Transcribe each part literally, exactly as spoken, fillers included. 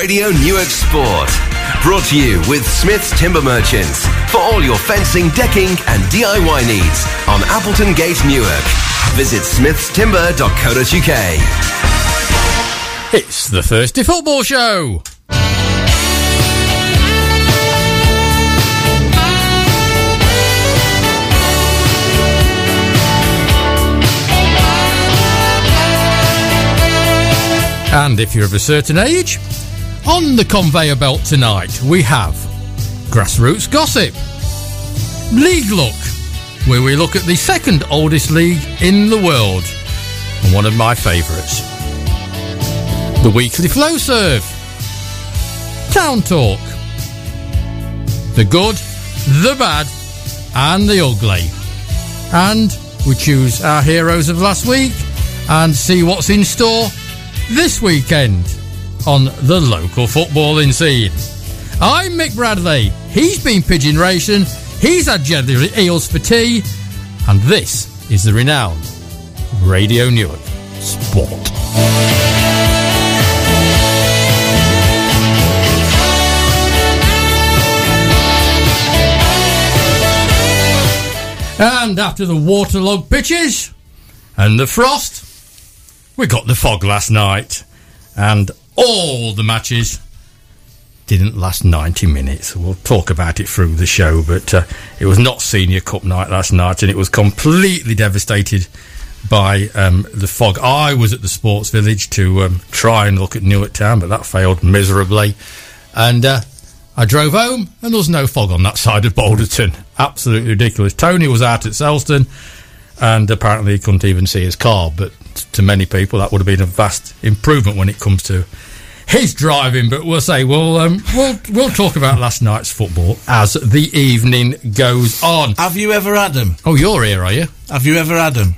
Radio Newark Sport. Brought to you with Smith's Timber Merchants for all your fencing, decking and D I Y needs on Appleton Gate, Newark. Visit smiths timber dot co dot U K. It's the Thursday Football Show. And if you're of a certain age, on the conveyor belt tonight we have Grassroots Gossip, League Look, where we look at the second oldest league in the world, and one of my favourites. The Weekly Flow Serve, Town Talk, The Good, The Bad and The Ugly. And we choose our heroes of last week and see what's in store this weekend on the local footballing scene. I'm Mick Bradley. He's been pigeon racing. He's had jelly eels for tea. And this is the renowned Radio Newark Sport. And after the waterlogged pitches and the frost, we got the fog last night, and all the matches didn't last ninety minutes. We'll talk about it through the show, but uh, it was not Senior Cup night last night, and it was completely devastated by um, the fog. I was at the Sports Village to um, try and look at Newark Town, but that failed miserably. And uh, I drove home, and there was no fog on that side of Boulderton. Absolutely ridiculous. Tony was out at Selston, and apparently he couldn't even see his car, but to many people that would have been a vast improvement when it comes to his driving. But we'll say we'll um, we'll we'll talk about last night's football as the evening goes on. Have you ever had them? Oh, you're here, are you? Have you ever had them?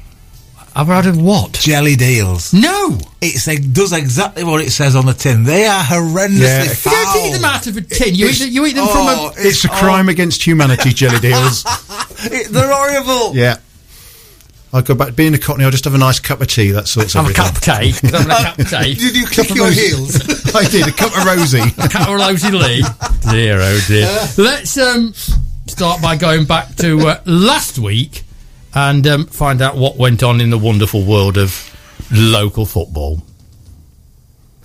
Have I had them what? Jelly deals. No, it like, does exactly what it says on the tin. They are horrendously yeah. foul. You don't eat them out of a tin. You, eat, you eat them oh, from a. It's, it's a crime oh. against humanity. Jelly deals. it, they're horrible. Yeah. I go back, being a Cockney, I'll just have a nice cup of tea, that sort of thing. Have a cup of tea? Have a cup of tea? Did you kick your heels? I did, a cup of Rosie. A cup of Rosie Lee. Dear, oh dear. Let's um, start by going back to uh, last week and um, find out what went on in the wonderful world of local football.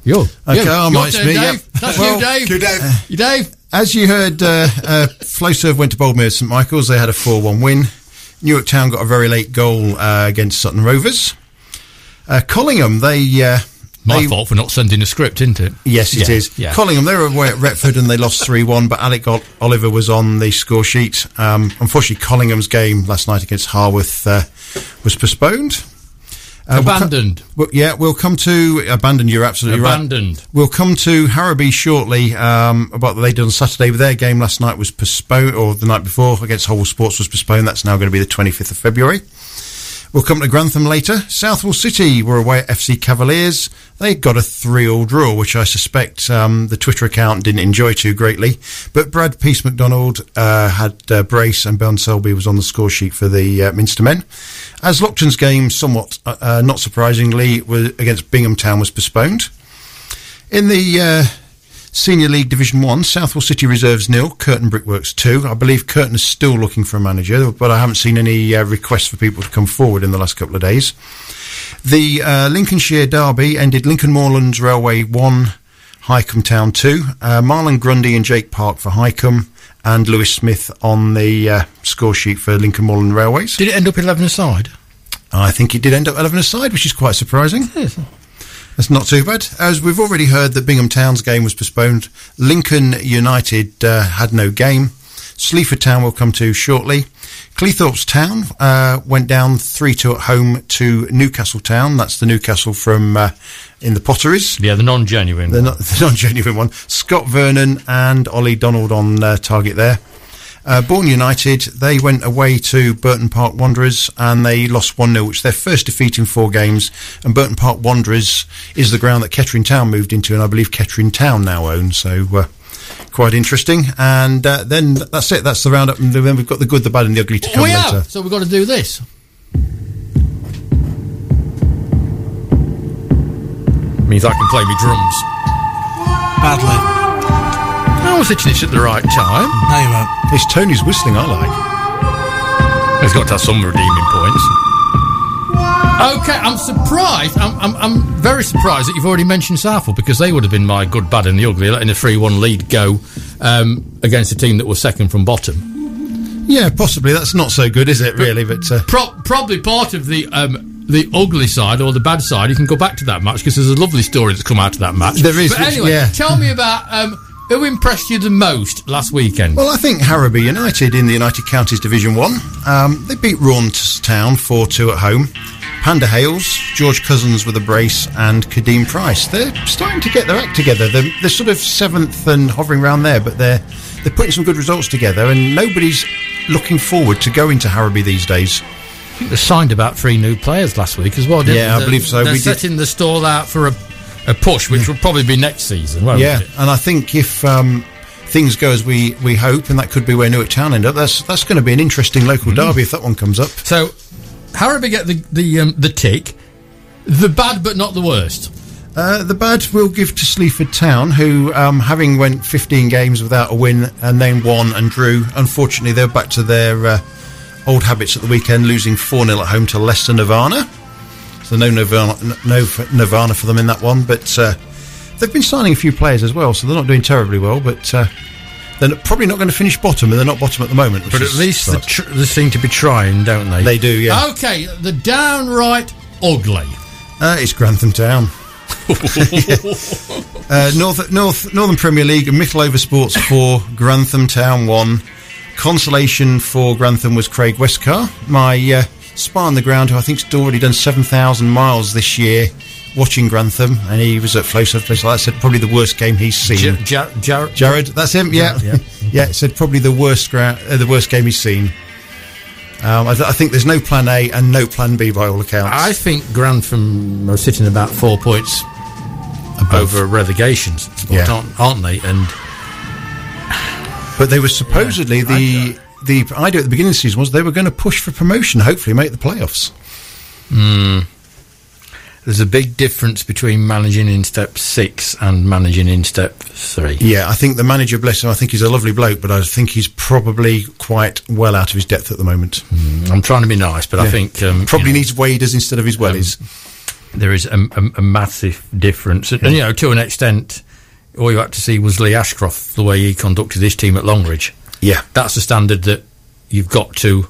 You. Okay, you. I might be. Yep. That's well, you, Dave. You, Dave. Uh, you, Dave. As you heard, uh, uh, Flowserve went to Boldmere Saint Michael's. They had a four one win. Newark Town got a very late goal uh, against Sutton Rovers. Uh, Collingham, they... Uh, My they, fault for not sending a script, isn't it? Yes, it yeah, is. Yeah. Collingham, they were away at Retford and they lost three one, but Alec Oliver was on the score sheet. Um, unfortunately, Collingham's game last night against Harworth uh, was postponed. Uh, abandoned. We'll co- yeah, we'll come to... Abandoned, you're absolutely abandoned. right. Abandoned. We'll come to Harrowby shortly um, about what they did on Saturday. But their game last night was postponed, or the night before against Hull Sports was postponed. That's now going to be the twenty-fifth of February. We'll come to Grantham later. Southwell City were away at F C Cavaliers. They got a three all draw, which I suspect um, the Twitter account didn't enjoy too greatly. But Brad Peace McDonald uh, had a brace and Ben Selby was on the score sheet for the uh, Minster men. As Loughton's game, somewhat uh, uh, not surprisingly, was against Bingham Town was postponed. In the uh, Senior League Division one, Southwell City Reserves nil, Curtin Brickworks two. I believe Curtin is still looking for a manager, but I haven't seen any uh, requests for people to come forward in the last couple of days. The uh, Lincolnshire derby ended Lincoln Moorlands Railway one, Highcombe Town two. Uh, Marlon Grundy and Jake Park for Highcombe, and Lewis Smith on the uh, score sheet for Lincoln Moorland Railways. Did it end up eleven aside? I think it did end up eleven aside, which is quite surprising. Yes. That's not too bad. As we've already heard, that Bingham Town's game was postponed. Lincoln United uh, had no game. Sleaford Town we'll come to shortly. Cleethorpes Town uh, went down three two at home to Newcastle Town. That's the Newcastle from uh, in the Potteries. Yeah, the non-genuine the one. Not, the non-genuine one. Scott Vernon and Ollie Donald on uh, target there. Uh, Bourne United, they went away to Burton Park Wanderers and they lost one nil, which is their first defeat in four games. And Burton Park Wanderers is the ground that Kettering Town moved into, and I believe Kettering Town now own, so uh, quite interesting. And uh, then that's it, that's the roundup, and then we've got the good, the bad and the ugly to come we later. Have. So we've got to do this. Means I can play me drums. badly. I was hitting it at the right time. No, you weren't. It's Tony's whistling I like. He's got to have some redeeming points. OK, I'm surprised. I'm, I'm, I'm very surprised that you've already mentioned Southall, because they would have been my good, bad and the ugly, letting a three one lead go um, against a team that was second from bottom. Yeah, possibly. That's not so good, is it, really? But, but uh, pro- Probably part of the um, the ugly side or the bad side. You can go back to that match, because there's a lovely story that's come out of that match. There is. But which, anyway, yeah. Tell me about um, who impressed you the most last weekend. Well, I think Harrowby United in the United Counties Division one. Um, they beat Rauntown four two at home. Panda Hales, George Cousins with a brace, and Kadeem Price. They're starting to get their act together. They're, they're sort of seventh and hovering around there, but they're, they're putting some good results together, and nobody's looking forward to going to Harrowby these days. I think they signed about three new players last week as well, didn't yeah, they? Yeah, I believe so. They're we setting did. the stall out for a, a push, which yeah. will probably be next season, won't yeah. it? Yeah, and I think if um, things go as we, we hope, and that could be where Newark Town end up, that's, that's going to be an interesting local mm. derby if that one comes up. So, Harrowby get the the, um, the tick, the bad but not the worst. Uh, the bad we'll give to Sleaford Town, who, um, having went fifteen games without a win and then won and drew, unfortunately they're back to their uh, old habits at the weekend, losing four nil at home to Leicester Nirvana. So no Nirvana, no Nirvana for them in that one, but uh, they've been signing a few players as well, so they're not doing terribly well, but uh, they're probably not going to finish bottom, and they're not bottom at the moment. But at least the tr- they seem to be trying, don't they? They do, yeah. OK, the downright ugly. Uh, it's Grantham Town. yeah. uh, North, North, Northern Premier League, Middleover Sports four, Grantham Town one. Consolation for Grantham was Craig Westcar, my uh, spy on the ground, who I think's already done seven thousand miles this year watching Grantham, and he was at Flowserve place like that, said probably the worst game he's seen. J- J- Jared, that's him, yeah, yeah, yeah. yeah said probably the worst gra- uh, the worst game he's seen. Um, I, th- I think there's no plan A and no plan B by all accounts. I think Grantham are sitting about four points above. over relegation, sport, yeah. aren't, aren't they? And but they were supposedly yeah, the the idea at the beginning of the season was they were going to push for promotion, hopefully make the playoffs. Mm. There's a big difference between managing in step six and managing in step three. Yeah, I think the manager, bless him, I think he's a lovely bloke, but I think he's probably quite well out of his depth at the moment. Mm, I'm trying to be nice, but yeah. I think... Um, probably you know, needs waders instead of his wellies. Um, there is a, a, a massive difference. And, you know, to an extent, all you had to see was Lee Ashcroft, the way he conducted his team at Longridge. Yeah. That's the standard that you've got to...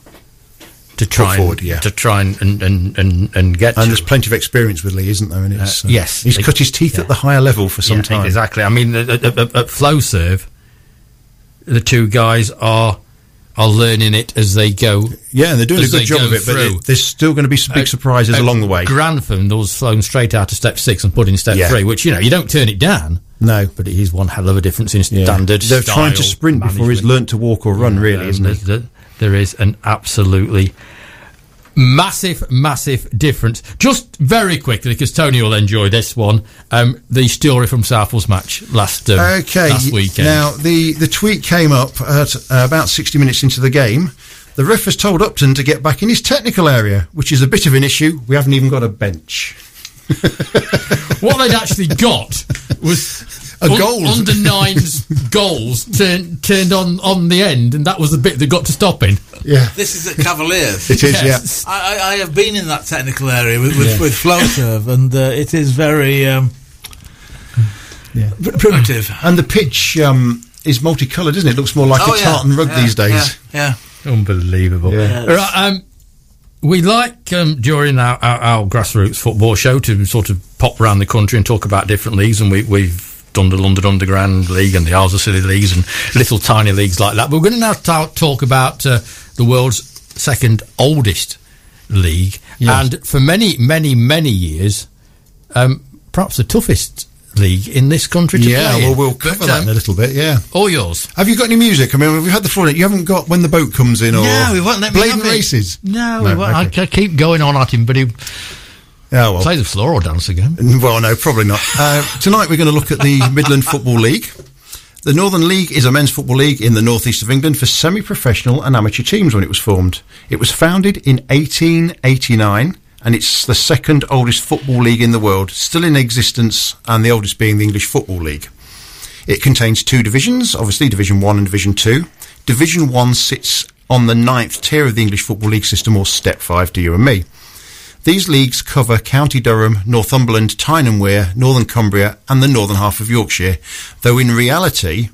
To try, forward, and, yeah. to try and and, and, and, and get and to. There's plenty of experience with Lee, isn't there? And it's, uh, uh, yes. He's it, cut his teeth yeah. at the higher level for some yeah, time. Exactly. I mean, at, at, at Flowserve, the two guys are are learning it as they go. Yeah, and they're doing a good job of it, through. but there's still going to be some big surprises uh, uh, along the way. Grantham, those flown straight out of step six and put in step yeah. three, which, you know, you don't turn it down. No. But it is one hell of a difference in yeah. standard. They're style, trying to sprint management. Before he's learnt to walk or run, yeah, really, um, isn't it? The, the, There is an absolutely massive, massive difference. Just very quickly, because Tony will enjoy this one, um, the story from Southall's match last, um, okay, last weekend. Now, the, the tweet came up at uh, about sixty minutes into the game. The ref has told Upton to get back in his technical area, which is a bit of an issue. We haven't even got a bench. What they'd actually got was... A Un- goal. Under nines goals turn, turned on, on the end, and that was the bit that got to stopping. Yeah. This is at Cavaliers. It is, yes. yeah. I, I have been in that technical area with, with, yeah. with Flowserve, and uh, it is very um, yeah. primitive. And the pitch um, is multicoloured, isn't it? It looks more like oh, a tartan yeah. rug yeah, these days. Yeah. yeah. Unbelievable. Yeah. Yeah, right, um, we like, um, during our, our, our grassroots football show, to sort of pop around the country and talk about different leagues, and we, we've done the London Underground League and the Isles of Scilly Leagues and little tiny leagues like that. But we're going to now t- talk about uh, the world's second oldest league. Yes. And for many, many, many years, um, perhaps the toughest league in this country to yeah, play. Yeah, well, we'll cover but, um, that in a little bit, yeah. All yours. Have you got any music? I mean, we've had the floor. You haven't got When the Boat Comes In or no, we won't let me Blade Races? No, no we won't. Okay. I keep going on at him, but he... Oh, well. Play the floor or dance again? Well, no, probably not. Uh, tonight we're going to look at the Midland Football League. The Northern League is a men's football league in the northeast of England for semi-professional and amateur teams when it was formed. It was founded in eighteen eighty-nine, and it's the second oldest football league in the world, still in existence, and the oldest being the English Football League. It contains two divisions, obviously Division one and Division two. Division one sits on the ninth tier of the English Football League system, or Step five to you and me. These leagues cover County Durham, Northumberland, Tyne and Wear, Northern Cumbria and the northern half of Yorkshire, though in reality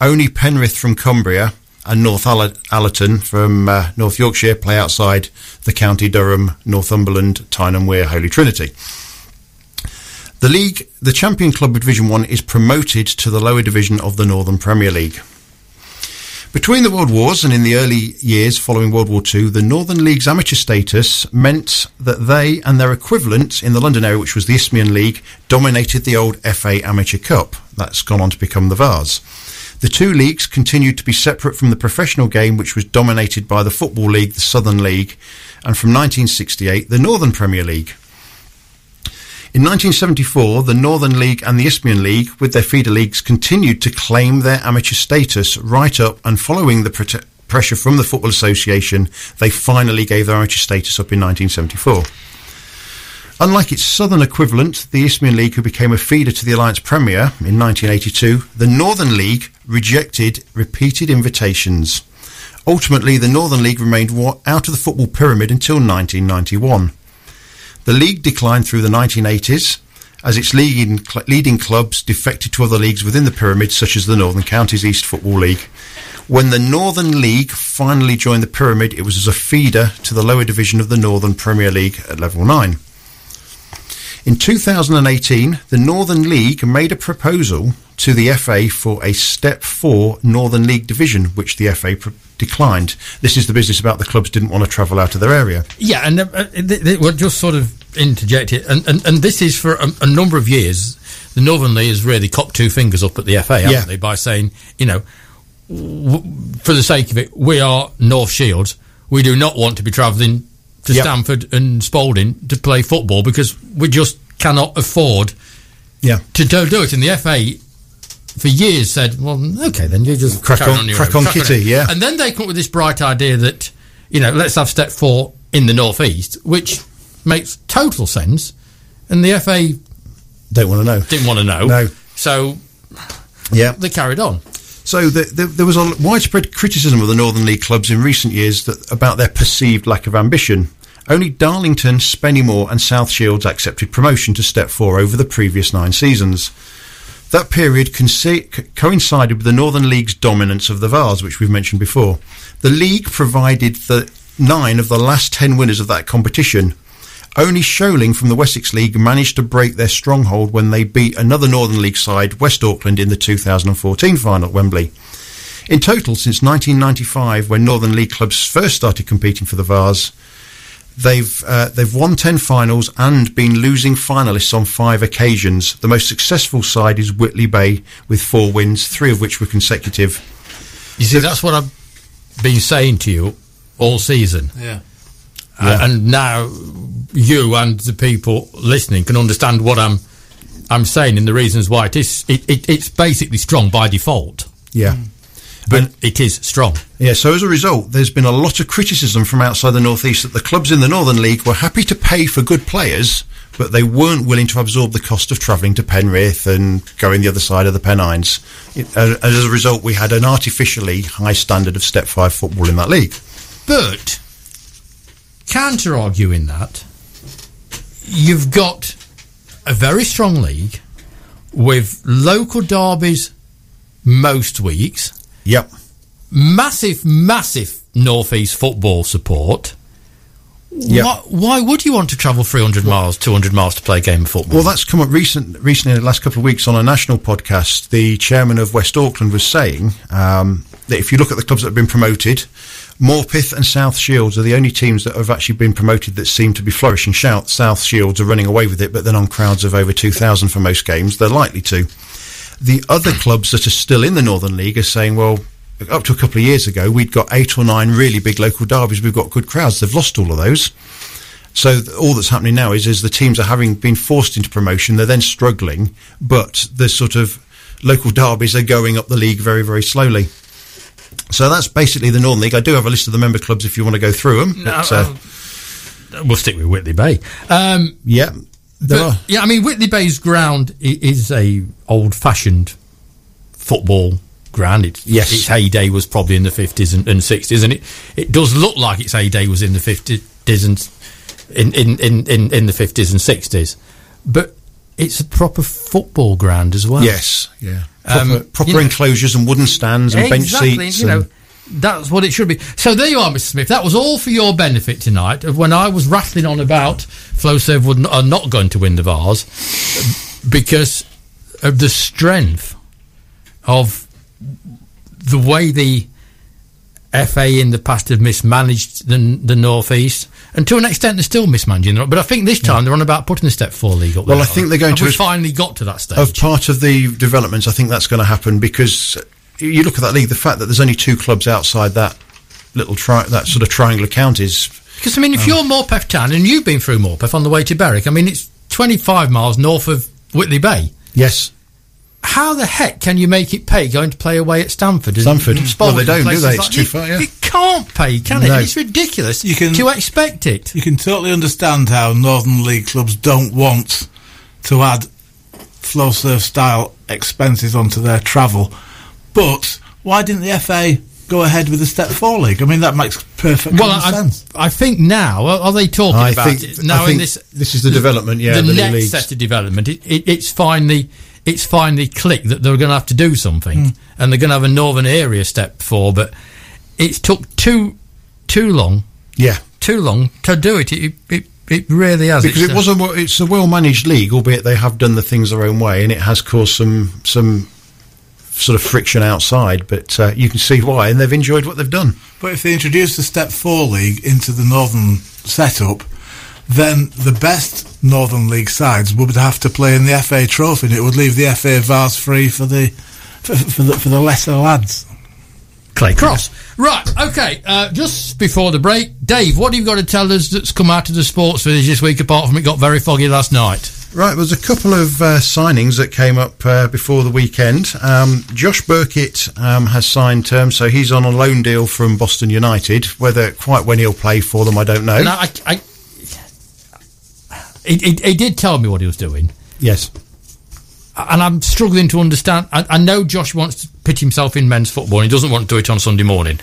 only Penrith from Cumbria and North Allerton from uh, North Yorkshire play outside the County Durham, Northumberland, Tyne and Wear Holy Trinity. The league, the champion club of Division one, is promoted to the lower division of the Northern Premier League. Between the World Wars and in the early years following World War Two, the Northern League's amateur status meant that they and their equivalent in the London area, which was the Isthmian League, dominated the old F A Amateur Cup. That's gone on to become the Vase. The two leagues continued to be separate from the professional game, which was dominated by the Football League, the Southern League, and from nineteen sixty-eight, the Northern Premier League. In nineteen seventy-four, the Northern League and the Isthmian League, with their feeder leagues, continued to claim their amateur status right up, and following the prote- pressure from the Football Association, they finally gave their amateur status up in nineteen seventy-four. Unlike its southern equivalent, the Isthmian League, who became a feeder to the Alliance Premier in nineteen eighty-two, the Northern League rejected repeated invitations. Ultimately, the Northern League remained out of the football pyramid until nineteen ninety-one. The league declined through the nineteen eighties as its leading, cl- leading clubs defected to other leagues within the pyramid, such as the Northern Counties East Football League. When the Northern League finally joined the pyramid, it was as a feeder to the lower division of the Northern Premier League at level nine. In two thousand eighteen, the Northern League made a proposal to the F A for a Step four Northern League division, which the F A pr- declined. This is the business about the clubs didn't want to travel out of their area. Yeah, and uh, they, they we'll just sort of interject it, and, and, and this is for a, a number of years. The Northern League has really copped two fingers up at the F A, haven't yeah. they, by saying, you know, w- for the sake of it, we are North Shields. We do not want to be travelling to yep. Stamford and Spalding to play football because we just cannot afford yeah. to do it. And the F A... for years said, well, okay, then you just crack on, on your crack own. on crack kitty, on yeah. And then they come up with this bright idea that, you know, let's have Step four in the northeast, which makes total sense. And the F A don't want to know, didn't want to know, no. So yeah, they carried on. So the, the, there was a widespread criticism of the Northern League clubs in recent years that, about their perceived lack of ambition. Only Darlington, Spennymoor, and South Shields accepted promotion to Step four over the previous nine seasons. That period conce- coincided with the Northern League's dominance of the Vase, which we've mentioned before. The league provided the nine of the last ten winners of that competition. Only Sholing from the Wessex League managed to break their stronghold when they beat another Northern League side, West Auckland, in the two thousand fourteen final at Wembley. In total, since nineteen ninety-five, when Northern League clubs first started competing for the Vase, They've uh, they've won ten finals and been losing finalists on five occasions. The most successful side is Whitley Bay with four wins, three of which were consecutive. You see, the- that's what I've been saying to you all season. Yeah. Uh, yeah. And now you and the people listening can understand what I'm I'm saying and the reasons why it is. It, it, it's basically strong by default. Yeah. Mm. But and, it is strong. Yeah, so as a result, there's been a lot of criticism from outside the North East that the clubs in the Northern League were happy to pay for good players, but they weren't willing to absorb the cost of travelling to Penrith and going the other side of the Pennines. It, uh, as a result, we had an artificially high standard of Step five football in that league. But, counter-arguing that, you've got a very strong league with local derbies most weeks... Yep. Massive, massive northeast football support. Yep. Why, why would you want to travel three hundred miles, two hundred miles to play a game of football? Well, that's come up recent, recently in the last couple of weeks on a national podcast. The chairman of West Auckland was saying um, that if you look at the clubs that have been promoted, Morpeth and South Shields are the only teams that have actually been promoted that seem to be flourishing. South Shields are running away with it, but then on crowds of over two thousand for most games, they're likely to. The other clubs that are still in the Northern League are saying, well, up to a couple of years ago, we'd got eight or nine really big local derbies. We've got good crowds. They've lost all of those. So th- all that's happening now is, is the teams are having been forced into promotion. They're then struggling, but the sort of local derbies are going up the league very, very slowly. So that's basically the Northern League. I do have a list of the member clubs if you want to go through them. No, but, uh, we'll stick with Whitley Bay. Um, yeah. There but, are. Yeah, I mean, Whitley Bay's ground is a old-fashioned football grand. It's, yes. Its heyday was probably in the fifties and, and sixties, and it, it does look like its heyday was in the fifties and in in, in, in, in the fifties and sixties. But it's a proper football ground as well. Yes, yeah. Proper, um, proper you know, enclosures and wooden stands and exactly, bench seats. You know, that's what it should be. So there you are, Mister Smith. That was all for your benefit tonight. When I was rattling on about Flowserve would not, are not going to win the Vase because of the strength of the way the F A in the past have mismanaged the, the North East, and to an extent they're still mismanaging it. But I think this time yeah. they're on about putting the Step four League up there. Well, I think they're going to... We finally got to that stage. As part of the developments, I think that's going to happen, because you look at that league, the fact that there's only two clubs outside that little tri- that sort of triangular counties. Because, I mean, if um, you're Morpeth Town, and you've been through Morpeth on the way to Berwick, I mean, it's twenty-five miles north of Whitley Bay. Yes. How the heck can you make it pay going to play away at Stamford? Stamford. Well, they don't, do they? It's like, too far, yeah. It can't pay, can no. it? It's ridiculous you can, to expect it. You can totally understand how Northern League clubs don't want to add Flowserve-style expenses onto their travel. But why didn't the F A go ahead with the Step four League? I mean, that makes perfect well, I, sense. I think now, are they talking I about think, it? Now in this, this is the development, yeah. The, the next leagues. set of development, it, it, it's finally... it's finally clicked that they're going to have to do something mm. and they're going to have a northern area Step four, but it took too too long yeah too long to do it. It it, it really has, because it's it wasn't it's a well-managed league, albeit they have done the things their own way, and it has caused some some sort of friction outside, but uh, you can see why, and they've enjoyed what they've done. But if they introduce the Step four League into the northern setup, then the best Northern League sides would have to play in the F A Trophy, and it would leave the F A Vase free for the for, for the for the lesser lads. Clay Cross. Right, okay, uh, just before the break, Dave, what have you got to tell us that's come out of the sports village this week, apart from it got very foggy last night? Right, there's a couple of uh, signings that came up uh, before the weekend. Um, Josh Burkitt um, has signed terms, so he's on a loan deal from Boston United. Whether quite when he'll play for them, I don't know. No, I... I He, he, he did tell me what he was doing. Yes. And I'm struggling to understand. I, I know Josh wants to pit himself in men's football, and he doesn't want to do it on Sunday morning.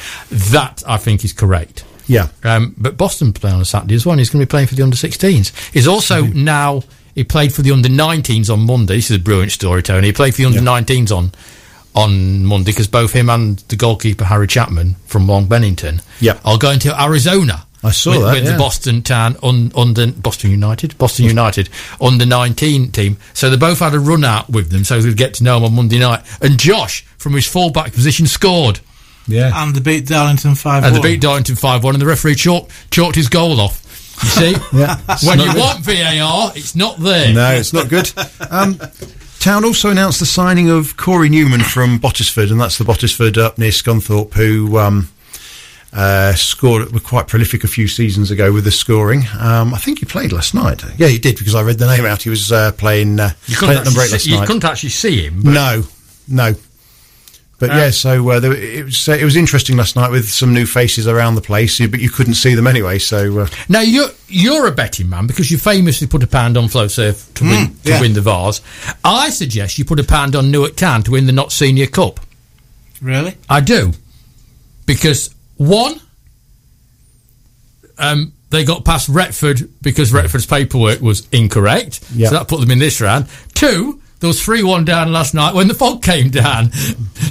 That, I think, is correct. Yeah. Um, but Boston play on a Saturday as well, and he's going to be playing for the under sixteens. He's also mm-hmm. now... He played for the under nineteens on Monday. This is a brilliant story, Tony. He played for the under nineteens yeah. on on Monday, because both him and the goalkeeper, Harry Chapman, from Long Bennington, yeah. are going to Arizona. I saw with, that, With yeah. the Boston Town, un, under, Boston United, Boston United, under nineteen team. So they both had a run-out with them, so they'd get to know them on Monday night. And Josh, from his full-back position, scored. Yeah. And they beat Darlington five one. And they beat Darlington five one, and the referee chalked, chalked his goal off. You see? yeah. When you good. want V A R, it's not there. No, it's not good. Um... Town also announced the signing of Corey Newman from Bottisford, and that's the Bottisford up near Scunthorpe, who... Um, Uh, scored were quite prolific a few seasons ago with the scoring. Um, I think he played last night. Yeah, he did, because I read the name out. He was uh, playing, uh, playing at number eight last see, night. You couldn't actually see him. But no, no. But uh, yeah, so uh, there, it was uh, it was interesting last night with some new faces around the place, but you couldn't see them anyway. So uh, now you're you're a betting man, because you famously put a pound on Flowserve to mm, win to yeah. win the Vase. I suggest you put a pound on Newark Town to win the Not Senior Cup. Really, I do, because. One, um, they got past Retford because Retford's paperwork was incorrect. Yep. So that put them in this round. Two, there was three one down last night when the fog came down.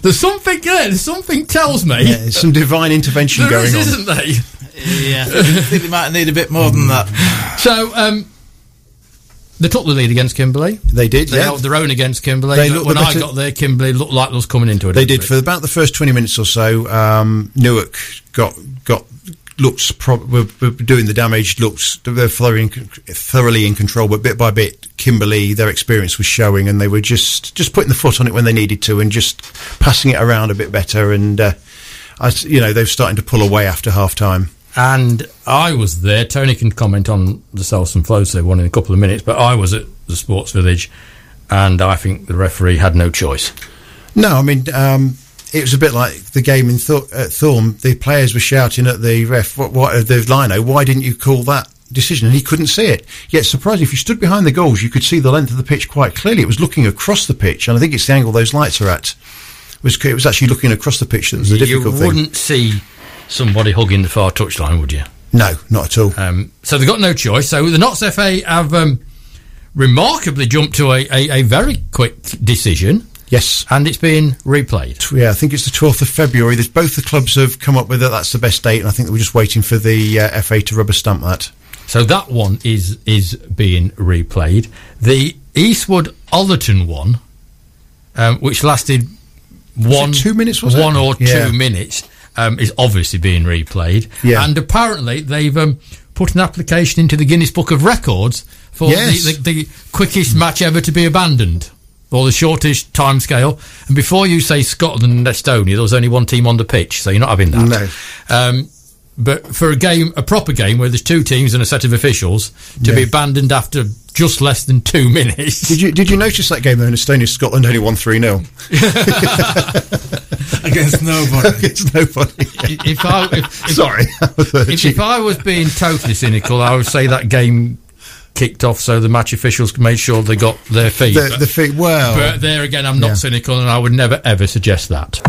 There's something there. Something tells me. Yeah, there's some divine intervention there going is, on. Isn't there? Yeah. I think they might need a bit more than that. So, um... they took the lead against Kimberley. They did, They yeah. held their own against Kimberley. They when I got there, Kimberley looked like they was coming into it. They did. Bit. For about the first twenty minutes or so, um, Newark got... got looks... Pro- were, were doing the damage, looks... They're thoroughly, thoroughly in control, but bit by bit, Kimberley, their experience was showing, and they were just, just putting the foot on it when they needed to, and just passing it around a bit better, and, uh, I, you know, they're starting to pull away after half-time. And I was there. Tony can comment on the Salson Flowserve one in a couple of minutes, but I was at the Sports Village, and I think the referee had no choice. No, I mean, um, it was a bit like the game in Th- at Thorn. The players were shouting at the ref, what, what, the lino, why didn't you call that decision? And he couldn't see it. Yet, surprisingly, if you stood behind the goals, you could see the length of the pitch quite clearly. It was looking across the pitch, and I think it's the angle those lights are at. was it was actually looking across the pitch that was the difficult thing. You wouldn't see somebody hugging the far touchline, would you? No, not at all. Um, so they've got no choice. So the Notts F A have um, remarkably jumped to a, a, a very quick decision. Yes. And it's being replayed. Yeah, I think it's the twelfth of February. There's both the clubs have come up with it. That's the best date, and I think they were just waiting for the uh, F A to rubber stamp that. So that one is is being replayed. The Eastwood Ollerton one, um, which lasted one two minutes, was one it? or yeah. two minutes, um, is obviously being replayed. Yeah. And apparently they've um, put an application into the Guinness Book of Records for yes. the, the, the quickest match ever to be abandoned, or the shortest time scale. And before you say Scotland and Estonia, there was only one team on the pitch, so you're not having that. No. Um, but for a game, a proper game where there's two teams and a set of officials to yes. be abandoned after just less than two minutes. Did you did you notice that game though in Estonia, Scotland only won three nil against nobody? Against nobody. Yeah. If I if, if, sorry, if, if I was being totally cynical, I would say that game kicked off so the match officials made sure they got their fee. The, the fee. Well, but there again, I'm not yeah. cynical, and I would never ever suggest that.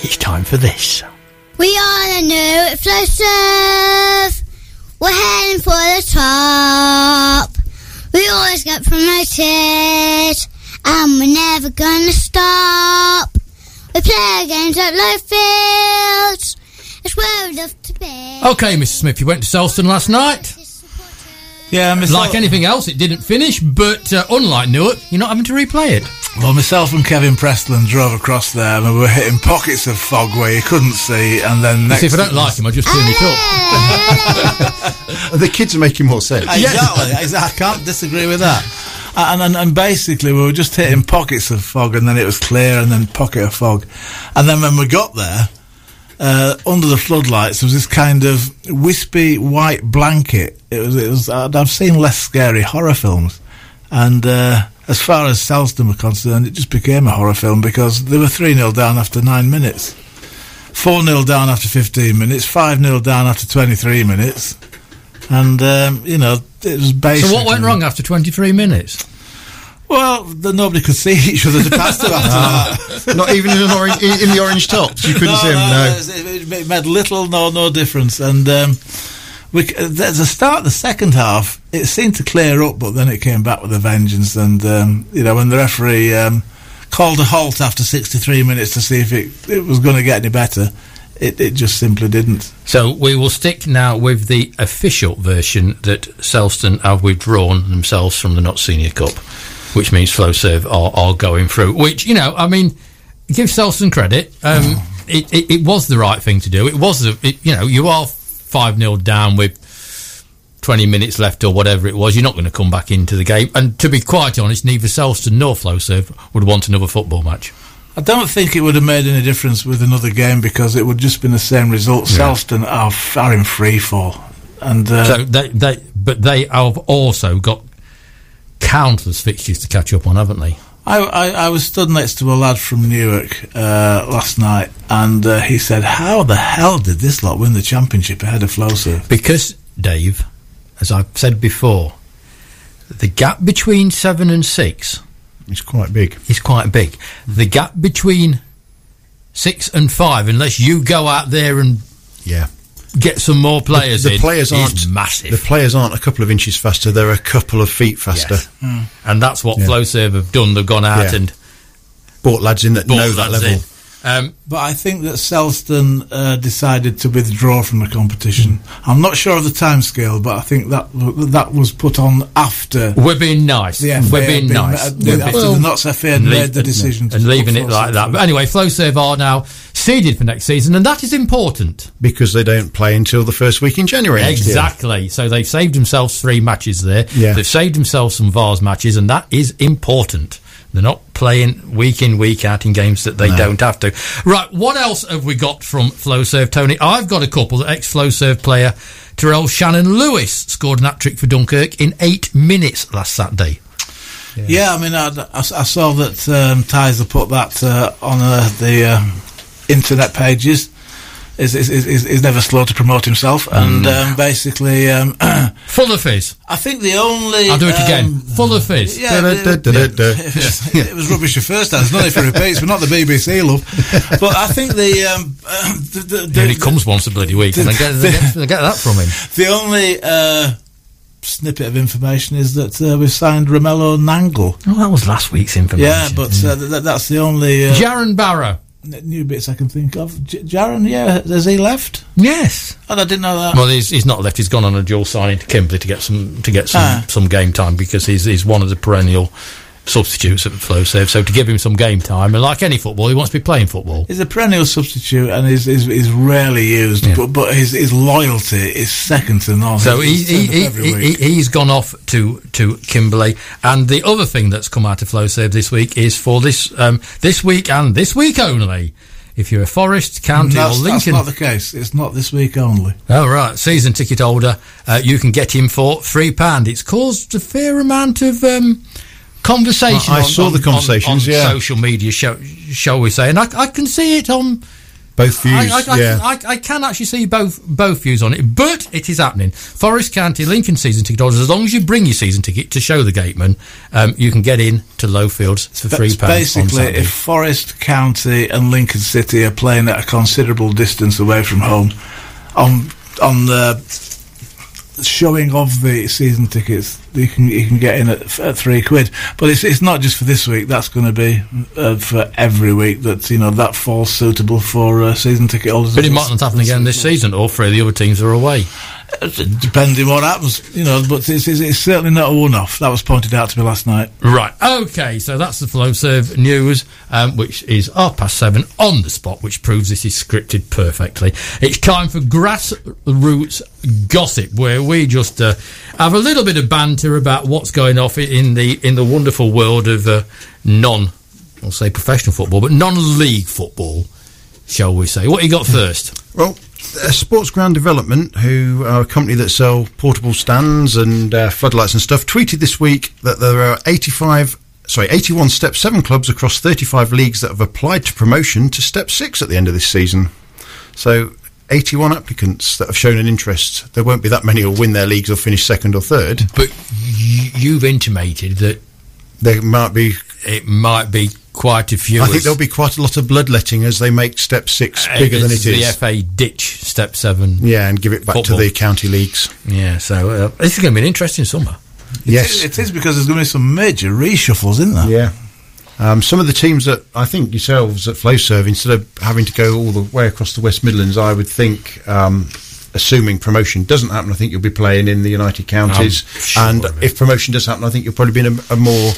It's time for this. We are the new Flowserve. We're heading for the top. We always get promoted, and we're never gonna stop. We play games at low fields. It's where we love to be. Okay, Mister Smith, you went to Selston last night. Yeah, myself. Like anything else, it didn't finish, but uh, unlike Newark, you're not having to replay it. Well, myself and Kevin Preston drove across there, and we were hitting pockets of fog where you couldn't see, and then next... See, if I don't like him, I just turn it up. The kids are making more sense. Exactly, exactly. I can't disagree with that. And, and and basically, we were just hitting pockets of fog, and then it was clear, and then pocket of fog. And then when we got there, uh, under the floodlights, there was this kind of wispy white blanket. It was, it was, I've seen less scary horror films, and uh, as far as Selston were concerned, it just became a horror film because they were three nil down after nine minutes, four nil down after fifteen minutes, five nil down after twenty-three minutes, and, um, you know, it was basically... So what went wrong after twenty-three minutes? Well, the, nobody could see each other to pass them after that. Not even in, an orange, in, in the orange tops, you couldn't no, see them, no. no. It, it made little, no, no difference, and... Um, We, there's a start the second half, it seemed to clear up, but then it came back with a vengeance. And um, you know, when the referee um, called a halt after sixty-three minutes to see if it, it was going to get any better, it, it just simply didn't. So we will stick now with the official version that Selston have withdrawn themselves from the Notts Senior Cup, which means Flowserve are, are going through, which, you know, I mean, give Selston credit. um, oh. it, it, it was the right thing to do. It was the, it, you know, you are five nil down with twenty minutes left or whatever it was. You're not going to come back into the game. And to be quite honest, neither Selston nor Flowserve would want another football match. I don't think it would have made any difference with another game because it would just been the same result. Yeah. Selston are, are in free fall. And, uh, so they, they, but they have also got countless fixtures to catch up on, haven't they? I, I, I was stood next to a lad from Newark uh, last night, and uh, he said, how the hell did this lot win the championship ahead of Flowserve? Because, Dave, as I've said before, the gap between seven and six... It's quite big. It's quite big. The gap between six and five, unless you go out there and... yeah. Get some more players the, the in. The players aren't massive. The players aren't a couple of inches faster. They're a couple of feet faster, yes. mm. and that's what yeah. Flowserve have done. They've gone out yeah. and bought lads in that know that level. Um, but I think that Selston uh, decided to withdraw from the competition. Mm. I'm not sure of the timescale, but I think that that was put on after. We're being nice. The F A We're being been, nice. Uh, We're after well, the Notts F A had made the decision, to and leaving it like that. But anyway, Flowserve are now seeded for next season, and that is important because they don't play until the first week in January. Exactly. Next year. So they've saved themselves three matches there. Yeah. They've saved themselves some Vase matches, and that is important. They're not playing week in, week out in games that they no. don't have to. Right, what else have we got from Flowserve, Tony? I've got a couple. The ex-Flowserve player Terrell Shannon-Lewis scored an hat-trick for Dunkirk in eight minutes last Saturday. Yeah, yeah I mean, I, I, I saw that um, Tyser put that uh, on uh, the uh, internet pages. is is is, is never slow to promote himself, and mm. um, basically um, full of fizz. I think the only I'll do it um, again. Full of fizz. Yeah, it was rubbish the first time. It's not if it repeats. We're not the B B C, love. But I think the um, the, the, the, he only comes once a bloody week. The, and I get, the, I get, I get that from him. The only. Uh, snippet of information is that uh, we've signed Romello Nangle. Oh, that was last week's information. Yeah, but uh, th- th- that's the only... Uh, Jaron Barrow. N- new bits I can think of. J- Jaron, yeah, has he left? Yes. Oh, I didn't know that. Well, he's, he's not left. He's gone on a dual signing to Kimberley to get some to get some, ah. some game time, because he's he's one of the perennial substitutes at Flowserve, so to give him some game time, and like any football, he wants to be playing football. He's a perennial substitute and is is, is rarely used, yeah. but, but his, his loyalty is second to none. So he, he, he, he, he's gone off to, to Kimberley, and the other thing that's come out of Flowserve this week is for this um, this week and this week only. If you're a Forest, County no, or Lincoln... That's not the case. It's not this week only. Oh, right. Season ticket holder, uh, you can get him for three pounds. It's caused a fair amount of... Um, Conversation. I on, saw on, the conversations on, on yeah. social media, shall, shall we say, and I, I can see it on both views. I, I, yeah. I, I can actually see both both views on it, but it is happening. Forest, County, Lincoln season ticket holders. As long as you bring your season ticket to show the gateman, um, you can get in to Lowfields for three pounds. Basically, on if Forest, County, and Lincoln City are playing at a considerable distance away from home, on on the. showing of the season tickets, you can you can get in at, at three quid. But it's it's not just for this week. That's going to be uh, for every week that you know that falls suitable for uh, season ticket holders. But it might not happen again this season. All three of the other teams are away. Depending what happens, you know. But it's, it's, it's certainly not a one-off. That was pointed out to me last night. Right. Okay. So that's the Flowserve news, um, which is half past seven on the spot, which proves this is scripted perfectly. It's time for Grassroots Gossip, where we just uh, have a little bit of banter about what's going off in the in the wonderful world of uh, non, I'll say professional football, but non-league football, shall we say? What you got first? Well. Uh, Sports Ground Development, who are a company that sell portable stands and uh, floodlights and stuff, tweeted this week that there are eighty-five, sorry, eighty-one Step seven clubs across thirty-five leagues that have applied to promotion to Step six at the end of this season. So eighty-one applicants that have shown an interest. There won't be that many who will win their leagues or finish second or third. But y- you've intimated that... There might be... It might be... quite a few. I think there'll be quite a lot of bloodletting as they make Step six uh, bigger than it is. The F A ditch Step seven. Yeah, and give it back football. To the county leagues. Yeah, so uh, this is going to be an interesting summer. It yes. Is, it is, because there's going to be some major reshuffles, isn't there? Yeah. Um, some of the teams that I think yourselves at Flowserve, instead of having to go all the way across the West Midlands, I would think... Um, assuming promotion doesn't happen, I think you'll be playing in the United Counties. Sure, and if promotion does happen, I think you'll probably be in a, a more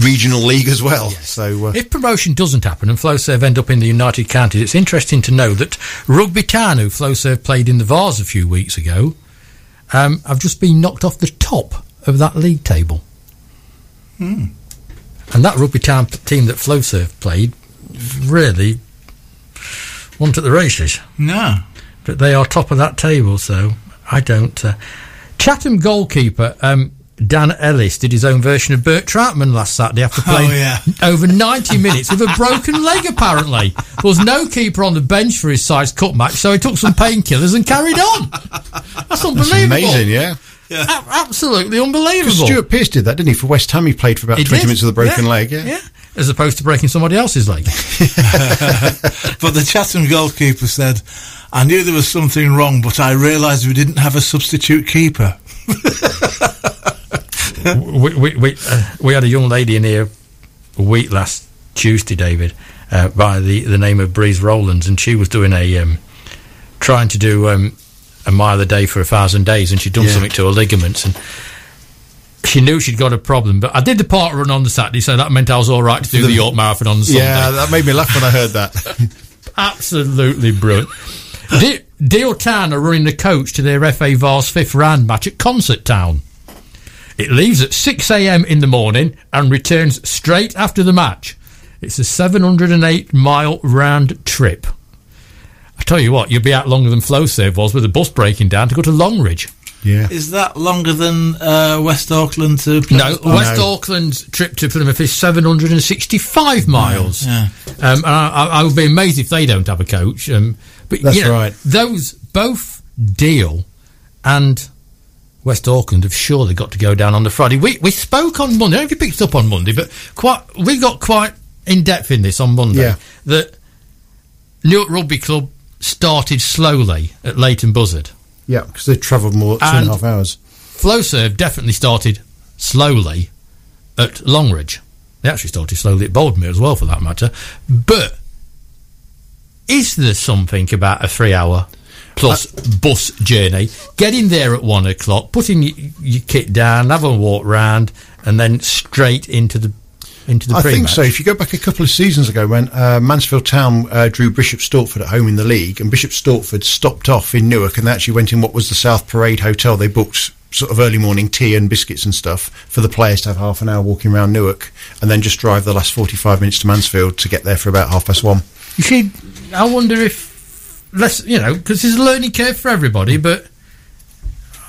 regional league as well. Yes. So, uh, if promotion doesn't happen and Flowserve end up in the United Counties, it's interesting to know that Rugby Town, who Flowserve played in the Vase a few weeks ago, um, have just been knocked off the top of that league table. Hmm. And that Rugby Town team that Flowserve played really weren't at the races. No. But they are top of that table, so I don't... Uh. Chatham goalkeeper um, Dan Ellis did his own version of Bert Troutman last Saturday after playing oh, yeah. over ninety minutes with a broken leg, apparently. There was no keeper on the bench for his side's cup match, so he took some painkillers and carried on. That's unbelievable. That's amazing, yeah. yeah. A- absolutely unbelievable. Stuart Pearce did that, didn't he? For West Ham, he played for about he twenty did. minutes with a broken yeah. leg, yeah. yeah. As opposed to breaking somebody else's leg. But the Chatham goalkeeper said... I knew there was something wrong, but I realised we didn't have a substitute keeper. we we we, uh, we had a young lady in here a week last Tuesday, David, uh, by the, the name of Breeze Rowlands, and she was doing a um, trying to do um, a mile a day for a thousand days, and she'd done yeah. something to her ligaments, and she knew she'd got a problem. But I did the part run on the Saturday, so that meant I was all right to do the, the York Marathon on the Sunday. Yeah, that made me laugh when I heard that. Absolutely brilliant. De- Deal Town are running the coach to their F A Vase fifth round match at Concert Town. It leaves at six a.m. in the morning and returns straight after the match. It's a seven hundred eight mile round trip. I tell you what, you'll be out longer than Flowserve was with a bus breaking down to go to Longridge. Yeah. Is that longer than uh, West Auckland to Plymouth? No, West no. Auckland's trip to Plymouth is seven hundred sixty-five miles. Yeah. Um, and I, I would be amazed if they don't have a coach. Um, but, That's you know, right. Those, both Deal and West Auckland have surely got to go down on the Friday. We we spoke on Monday, I don't know if you picked it up on Monday, but quite we got quite in-depth in this on Monday, yeah. that Newark Rugby Club started slowly at Leighton Buzzard. Yeah, because they travelled more two and, and a half hours. Flowserve definitely started slowly at Longridge. They actually started slowly at Boldmere as well, for that matter. But is there something about a three-hour plus uh, bus journey? Get in there at one o'clock, putting y- your kit down, have a walk round, and then straight into the into the I pre-match. Think so. If you go back a couple of seasons ago when uh, Mansfield Town uh, drew Bishop Stortford at home in the league, and Bishop Stortford stopped off in Newark and they actually went in what was the South Parade Hotel. They booked sort of early morning tea and biscuits and stuff for the players to have half an hour walking around Newark and then just drive the last forty-five minutes to Mansfield to get there for about half past one. You see, I wonder if, let's, you know, because there's a learning curve for everybody, but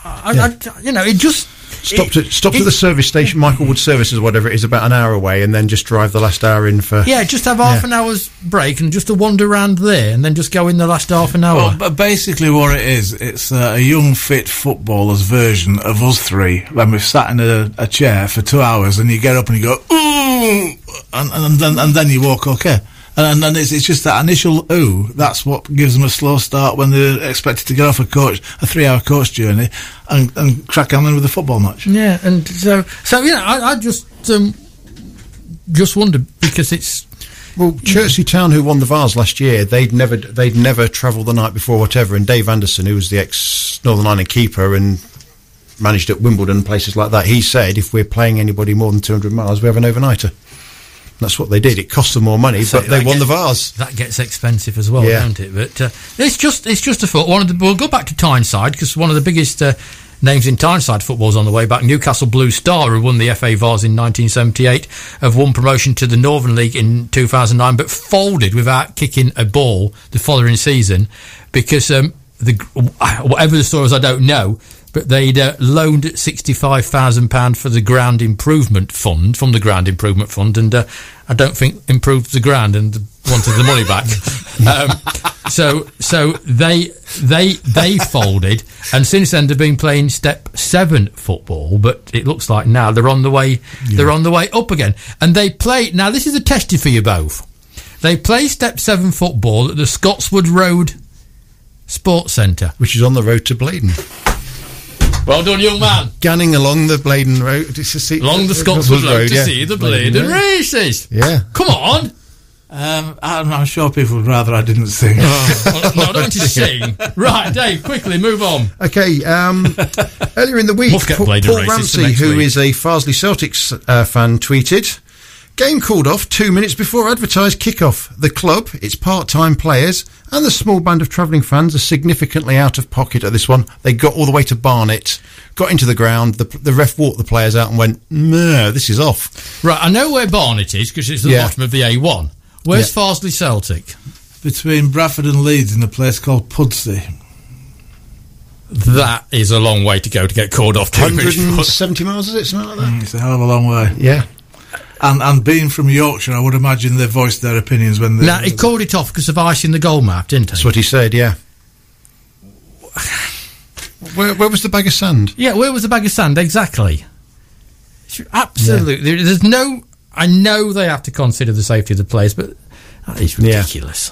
I, yeah. I, you know, it just... Stopped at stopped at the service station, Michael Wood Services, or whatever it is, about an hour away, and then just drive the last hour in for... Yeah, just have half yeah. an hour's break and just a wander around there, and then just go in the last half an hour. Well, but basically what it is, it's uh, a young, fit footballer's version of us three, when we've sat in a, a chair for two hours, and you get up and you go, ooh, and, and, then, and then you walk okay. And then it's, it's just that initial ooh, that's what gives them a slow start when they're expected to get off a coach, a three-hour coach journey, and, and crack on with the football match. Yeah, and so, so yeah, I, I just um, just wonder, because it's... Well, Chertsey Town, who won the Vase last year, they'd never they'd never travelled the night before, whatever, and Dave Anderson, who was the ex-Northern Ireland keeper and managed at Wimbledon and places like that, he said, if we're playing anybody more than two hundred miles, we have an overnighter. That's what they did. It cost them more money, so but they won gets, the Vase. That gets expensive as well, yeah. don't it? But uh, it's just it's just a thought. One of the, we'll go back to Tyneside, because one of the biggest uh, names in Tyneside football is on the way back. Newcastle Blue Star, who won the F A Vase in nineteen seventy-eight, have won promotion to the Northern League in two thousand nine, but folded without kicking a ball the following season because um, the whatever the story was, I don't know. But they'd uh, loaned sixty-five thousand pounds for the ground improvement fund, from the ground improvement fund, and uh, I don't think improved the ground and wanted the money back. Um, so so they they they folded, and since then they've been playing Step Seven football. But it looks like now they're on the way yeah. they're on the way up again, and they play now. This is a tester for you both. They play Step Seven football at the Scotswood Road Sports Centre, which is on the road to Blaydon. Well done, young man. Gunning along the Blaydon Road to see along the Scotswood Road to yeah. see the Blaydon, Blaydon races. Yeah, come on. Um, I'm, I'm sure people would rather I didn't sing. Oh. well, no, don't you sing. Right, Dave, quickly move on. Okay. Um, earlier in the week, Paul, Paul Ramsey, who week. is a Farsley Celtics uh, fan, tweeted: "Game called off two minutes before advertised kickoff. The club, its part-time players, and the small band of travelling fans are significantly out of pocket at this one. They got all the way to Barnet, got into the ground, the, the ref walked the players out and went, no, this is off." Right, I know where Barnet is, because it's at the yeah. bottom of the A one. Where's yeah. Farsley Celtic? Between Bradford and Leeds, in a place called Pudsey. That is a long way to go to get called off. one hundred seventy miles, is it? Something like that? Mm, it's a hell of a long way. Yeah. And, and being from Yorkshire, I would imagine they voiced their opinions when they... Now, he called it off because of ice in the goal map, didn't he? That's what he said, yeah. Where, where was the bag of sand? Yeah, where was the bag of sand, exactly. Absolutely. Yeah. There's no... I know they have to consider the safety of the players, but that is ridiculous.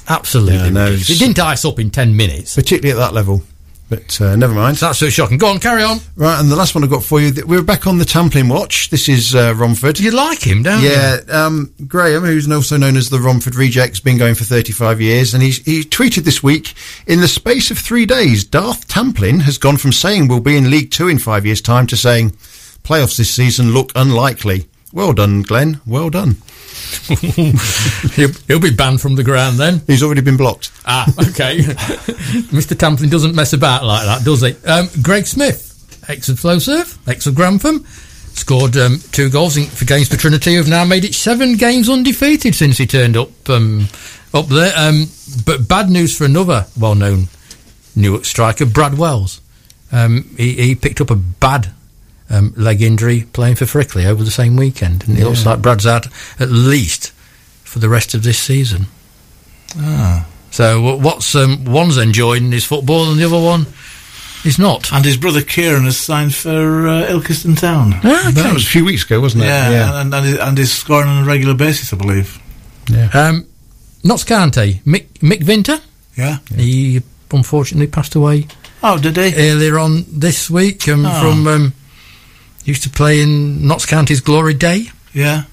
Yeah. Absolutely yeah, no, ridiculous. It didn't ice up in ten minutes. Particularly at that level. But uh, never mind. That's so shocking. Go on, carry on. Right, and the last one I've got for you, th- we're back on the Tamplin watch. This is uh, Romford. You like him, don't yeah, you? Yeah, um, Graham, who's also known as the Romford Rejects, been going for thirty-five years, and he's, he tweeted this week, "In the space of three days, Darth Tamplin has gone from saying we'll be in League Two in five years' time to saying playoffs this season look unlikely. Well done, Glenn. Well done." he'll, he'll be banned from the ground then. He's already been blocked. Ah, okay. Mister Tamplin doesn't mess about like that, does he? Um, Greg Smith, ex of Flowserve, ex of Grantham, scored um, two goals in, for Games for Trinity, who've now made it seven games undefeated since he turned up um, up there. Um, but bad news for another well-known Newark striker, Brad Wells, um, he, he picked up a bad um, leg injury playing for Frickley over the same weekend, and yeah. it looks like Brad's out at least for the rest of this season. Ah. So what's um, one's enjoying is football, and the other one is not. And his brother Kieran has signed for uh, Ilkeston Town. Ah, okay. That was a few weeks ago, wasn't it? Yeah, yeah. And, and, and he's scoring on a regular basis, I believe. Yeah. Um, Notts County, Mick, Mick Vinter. Yeah. He unfortunately passed away. Oh, did he? Earlier on this week, um, oh. from um, used to play in Notts County's Glory Day. Yeah.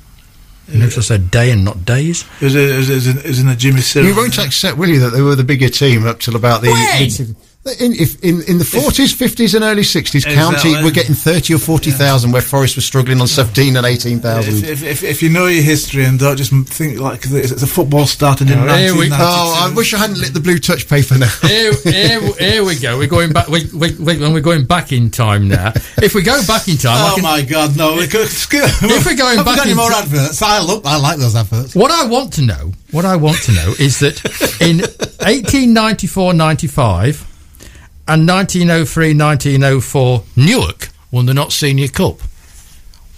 Notice I said day and not days. It was, a, it was, a, it was in the Jimmy Series. You won't accept, will you, that they were the bigger team up till about the... Wait. In, if, in, in the forties, fifties and early sixties, exactly. County were getting thirty or forty thousand, yeah. where Forest was struggling on seventeen and eighteen thousand. If, if, if, if you know your history and don't just think like it's a football started in nineteen ninety-two. Oh, I wish I hadn't lit the blue touch paper now. Here, here, here we go. We're going back. We, we, we, we're going back in time now. If we go back in time, oh can, my God, no! We could, if we're going back, any more adverts? I look. I like those adverts. What I want to know, what I want to know, is that in eighteen ninety-four ninety-five. And nineteen oh three nineteen oh four, Newark won the Notts Senior Cup.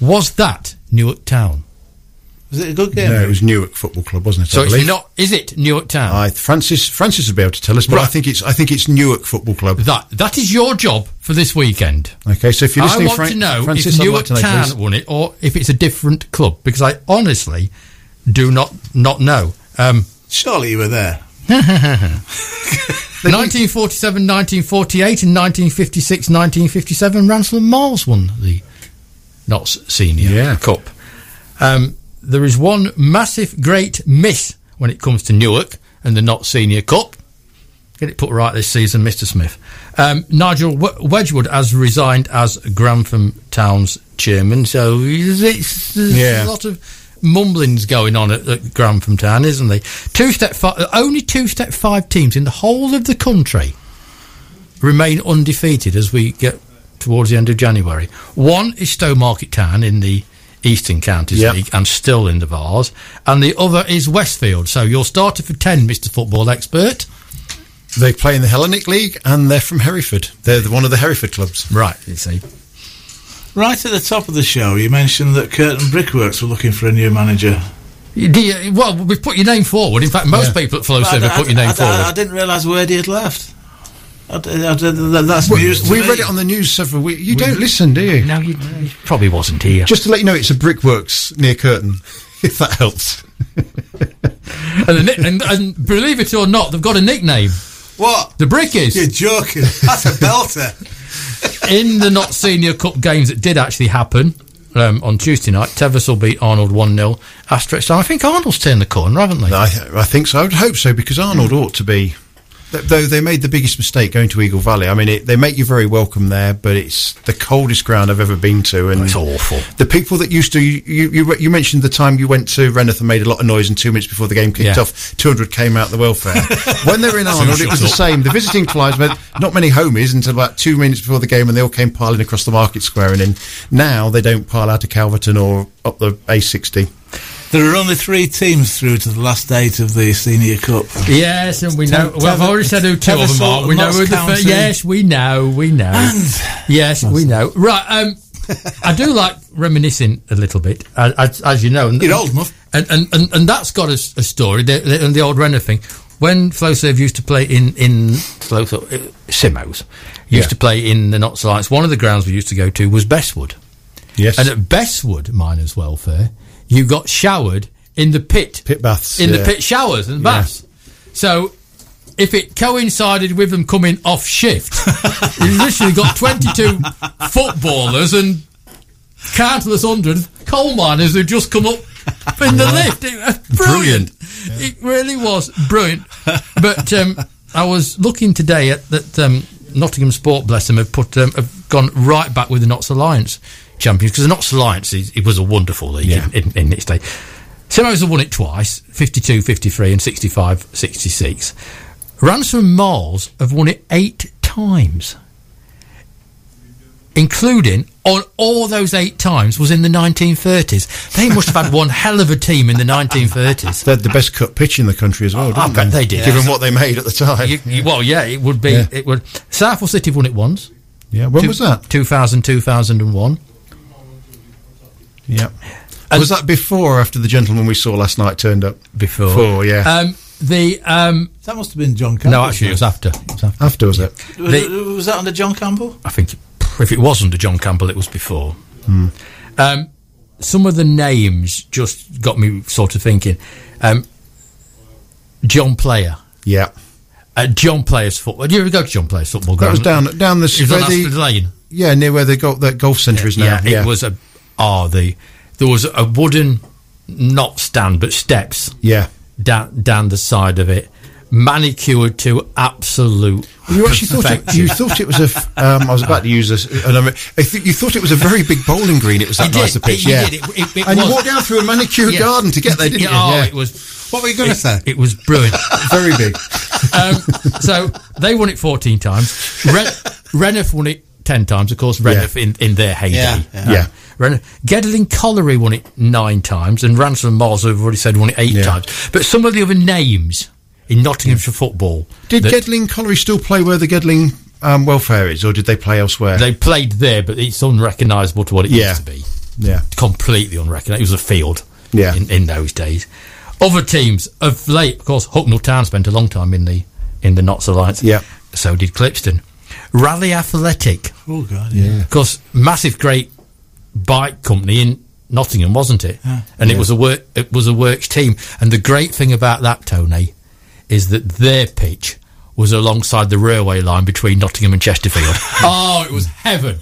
Was that Newark Town? Was it a good game? No, it was Newark Football Club, wasn't it? So it's not. Is it Newark Town? I, Francis, Francis would be able to tell us, but right. I think it's. I think it's Newark Football Club. That that is your job for this weekend. Okay, so if you're listening, I want Fran- to know Francis, if Newark like Town know, won it or if it's a different club, because I honestly do not not know. Um, Surely you were there. nineteen forty-seven, nineteen forty-eight and nineteen fifty-six, nineteen fifty-seven, Ransom and Miles won the Notts Senior yeah. Cup. Um, there is one massive great miss when it comes to Newark and the Notts Senior Cup. Get it put right this season, Mister Smith. Um, Nigel Wedgwood has resigned as Grantham Town's chairman, so it's, there's yeah. a lot of mumblings going on at, at Grantham Town, isn't there? Two-step fi- only two-step five teams in the whole of the country remain undefeated as we get towards the end of January. One is Stowmarket Town in the Eastern Counties yep. League and still in the Vars, and the other is Westfield. So your starter for ten, Mister Football Expert. They play in the Hellenic League and they're from Hereford. They're the, one of the Hereford clubs. Right, you see. Right at the top of the show, you mentioned that Curtain Brickworks were looking for a new manager. Do you, well, we've put your name forward. In fact, most yeah. people at Flowserve have put your name I, forward. I, I didn't realise Wadey had left. I, I, I, that's well, news to we me. read it on the news several weeks. You we, don't listen, do you? No, you, you probably wasn't here. Just to let you know, it's a Brickworks near Curtain, if that helps. and, a, and, and believe it or not, they've got a nickname. What? The Brickies. You're joking. That's a belter. In the Notts Senior Cup games that did actually happen um, on Tuesday night, Teversall beat Arnold one nil. Asterix Town. I think Arnold's turned the corner, haven't they? I, I think so. I would hope so, because Arnold ought to be. Th- though they made the biggest mistake going to Eagle Valley. I mean, it, they make you very welcome there, but it's the coldest ground I've ever been to. And it's awful. The people that used to... You, you, you mentioned the time you went to Reneth and made a lot of noise, and two minutes before the game kicked yeah. off, two hundred came out of the welfare. When they were in Arnold, it was the same. The visiting clients made not many homies until about two minutes before the game, and they all came piling across the market square and in. Now they don't pile out of Calverton or up the A sixty. There are only three teams through to the last eight of the Senior Cup. Yes, and we know. Well, I've already said who two of them are. We know who the first. Yes, we know. We know. And yes, we know. Right. Um, I do like reminiscing a little bit, as, as you know. And, You're old enough. And and, and, and that's got a, a story. The, the, and the old Renner thing. When Flowserve used to play in in Flowserve, Simo's used yeah. to play in the Notts Alliance. One of the grounds we used to go to was Bestwood. Yes. And at Bestwood Miners Welfare, you got showered in the pit. Pit baths. In yeah. the pit showers and baths. Yeah. So, if it coincided with them coming off shift, you literally got twenty-two footballers and countless hundred coal miners who just come up in the lift. It was brilliant. brilliant. Yeah. It really was brilliant. But um, I was looking today at that um, Nottingham Sport, bless them, have, put, um, have gone right back with the Notts Alliance champions, because the Notts Alliance is, it was a wonderful league yeah. in, in, in its day. Simo's have won it twice, fifty-two fifty-three and sixty-five sixty-six. Ransom and Miles have won it eight times, including on all those eight times was in the nineteen thirties. They must have had one hell of a team in the nineteen thirties. They had the best cut pitch in the country as well, oh, didn't I bet they? They did. Given yeah. what they made at the time. You, you, well, yeah, it would be. Yeah. It would. Southwell City have won it once. Yeah, when Two, was that? two thousand, two thousand one Yeah. And was that before or after the gentleman we saw last night turned up? Before. Before, yeah. Um, the um, that must have been John Campbell. No, actually, it was after. It was after. After, was it? The, was that under John Campbell? I think if it was under John Campbell, it was before. Mm. Um, some of the names just got me sort of thinking. Um, John Player. Yeah. Uh, John Player's football. Did you ever go to John Player's football ground? That was down, down the street. Lane. Yeah, near where the golf, that golf centre is now. Yeah, yeah. It was a... Oh, the... There was a wooden, not stand, but steps. Yeah, down, down the side of it, manicured to absolute. You actually thought it, you thought it was a. F- um, I was about to use this. And I, mean, I think you thought it was a very big bowling green. It was that nice a pitch. It, yeah, it, it, it and was. You walked down through a manicured yeah. garden to get there, didn't yeah, you? Oh, yeah. It was. What were you going to say? It was brilliant, very big. Um, so they won it fourteen times. Ren- Reneth won it ten times. Of course, Reneth yeah. in, in their heyday. Yeah. yeah. Um, yeah. Gedling Colliery won it nine times, and Ransom Mars, I've already said, won it eight yeah. times. But some of the other names in Nottinghamshire yeah. football... Did Gedling Colliery still play where the Gedling um, welfare is, or did they play elsewhere? They played there, but it's unrecognisable to what it yeah. used to be. Yeah. Completely unrecognisable. It was a field yeah. in, in those days. Other teams, of late, of course, Hucknall Town spent a long time in the in the Notts Alliance. Yeah. So did Clipston. Raleigh Athletic. Oh, God, yeah. Of course, massive, great... bike company in Nottingham, wasn't it? Yeah. And yeah. it was a work it was a works team. And the great thing about that, Tony, is that their pitch was alongside the railway line between Nottingham and Chesterfield. Oh, it was heaven.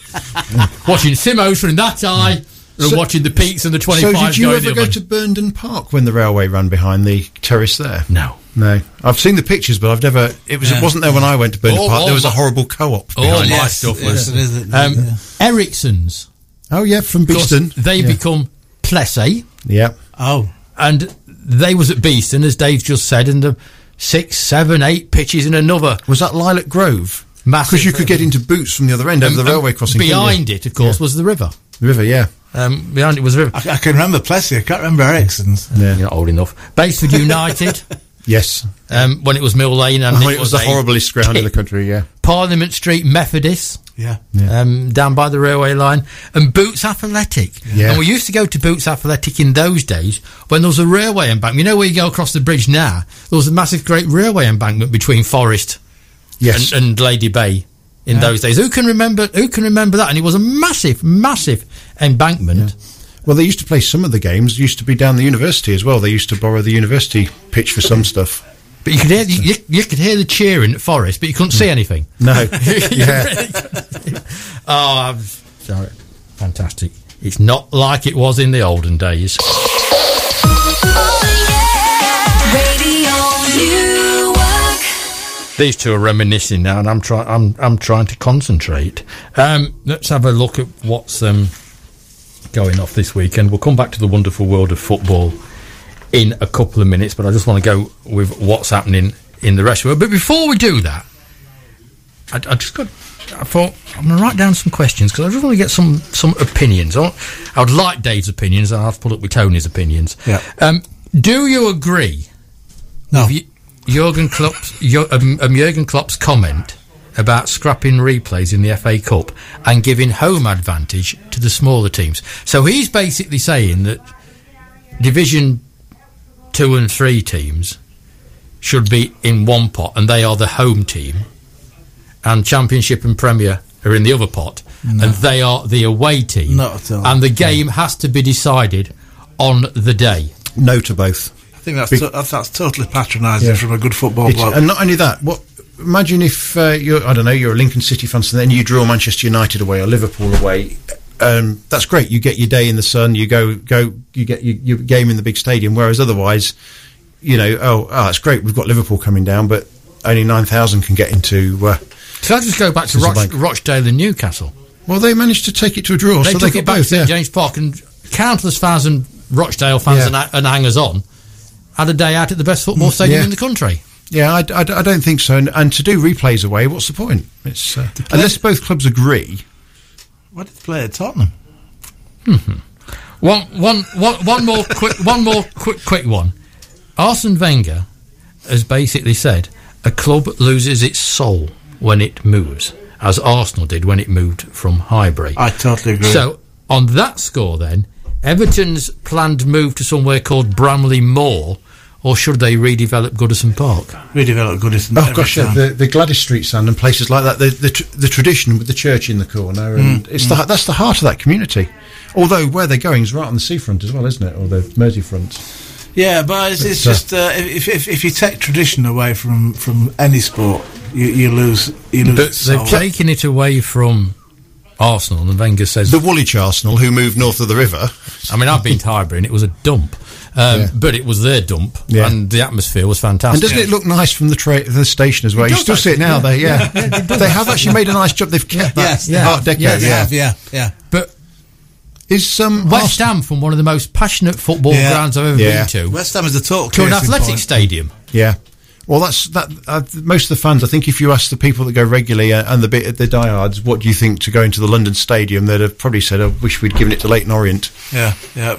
Watching Simo's in that eye and so, watching the peaks and the twenty-five. So did you ever go to Burnden Park when the railway ran behind the terrace there? No. No. I've seen the pictures, but I've never... It, was, yeah. it wasn't there when I went to Burnden oh, Park. Oh, there was a horrible co-op. Oh, my yes, stuff was... Yes, um, yeah. Ericsson's. Oh, yeah, from Beeston. They yeah. become Plessy. Yeah. Oh. And they was at Beeston, as Dave just said, and the six, seven, eight pitches in another. Was that Lilac Grove? Massive. Because you could get into Boots from the other end, um, over the um, railway crossing. Behind it, of course, yeah. was the river. The river, yeah. Um, behind it was the river. I, I can remember Plessy, I can't remember Ericsson's. Yeah. You're not old enough. Baseford United. Yes. Um, when it was Mill Lane. And oh, it, it was the horriblest ground in the country, yeah. Parliament Street Methodist. Yeah. yeah. Um, down by the railway line. And Boots Athletic. Yeah. And we used to go to Boots Athletic in those days when there was a railway embankment. You know where you go across the bridge now? There was a massive, great railway embankment between Forest yes. and, and Lady Bay in yeah. those days. Who can remember Who can remember that? And it was a massive, massive embankment. Yeah. Well, they used to play some of the games. Used to be down the university as well. They used to borrow the university pitch for some stuff. But you could hear you, you could hear the cheering at Forest, but you couldn't mm. see anything. No. yeah. Oh, I'm sorry. Fantastic. It's not like it was in the olden days. These two are reminiscing now, and I'm trying. I'm I'm trying to concentrate. Um, let's have a look at what's um. going off this weekend. We'll come back to the wonderful world of football in a couple of minutes, but I just want to go with what's happening in the rest of the world. But before we do that, I, I just got I thought I'm going to write down some questions because I just want to get some some opinions. I, I would like Dave's opinions, and I'll have to put up with Tony's opinions. Yeah. Um, do you agree no. with Jurgen Klopp's, um, um, Jurgen Klopp's comment about scrapping replays in the F A Cup and giving home advantage to the smaller teams? So he's basically saying that Division two and three teams should be in one pot, and they are the home team, and Championship and Premier are in the other pot, no. and they are the away team. Not at all. And the game no. has to be decided on the day. No to both. I think that's, be- to- that's totally patronising yeah. from a good football bloke. And not only that, what... Imagine if uh, you're, I don't know, you're a Lincoln City fan, and so then you draw Manchester United away or Liverpool away. Um, that's great. You get your day in the sun. You go, go. You get your, your game in the big stadium. Whereas otherwise, you know, oh, oh that's great. We've got Liverpool coming down, but only nine thousand can get into. Uh, so I just go back to Roch- Rochdale and Newcastle. Well, they managed to take it to a draw. They so took they got it back both, to yeah. James Park, and countless thousand Rochdale fans yeah. and, and hangers-on had a day out at the best football mm, stadium yeah. in the country. Yeah, I, I, I don't think so. And, and to do replays away, what's the point? It's uh, unless both clubs agree. What did they play at Tottenham? Mm-hmm. One, one, one, one more quick, one more quick, quick one. Arsene Wenger has basically said a club loses its soul when it moves, as Arsenal did when it moved from Highbury. I totally agree. So, on that score then, Everton's planned move to somewhere called Bramley Moor, or should they redevelop Goodison Park? Redevelop Goodison Park. Oh, gosh, yeah, the, the Gladys Street stand and places like that, the the, tr- the tradition with the church in the corner, and mm. it's mm. the that's the heart of that community. Although where they're going is right on the seafront as well, isn't it? Or the Merseyfront. Yeah, but it's, but, it's just uh, if, if if you take tradition away from, from any sport, you, you lose. You lose but they've soul. taken it away from Arsenal, and Wenger says the Woolwich Arsenal who moved north of the river. I mean, I've been to Highbury, and it was a dump, um, yeah. but it was their dump, yeah. and the atmosphere was fantastic. And doesn't yeah. it look nice from the tra- the station as well? It you still see it now. Yeah. They yeah, yeah they, they have actually made a nice job. They've kept yeah. that yes, Art Deco. Yeah, yeah, have, yeah, yeah. But. Is um, West Ham from one of the most passionate football yeah. grounds I've ever yeah. been to. West Ham is the talk to an athletic point. stadium. Yeah, well, that's that. Uh, most of the fans, I think, if you ask the people that go regularly uh, and the bit the diehards, what do you think to go into the London stadium? They'd have probably said, "I wish we'd given it to Leighton Orient." Yeah, yeah.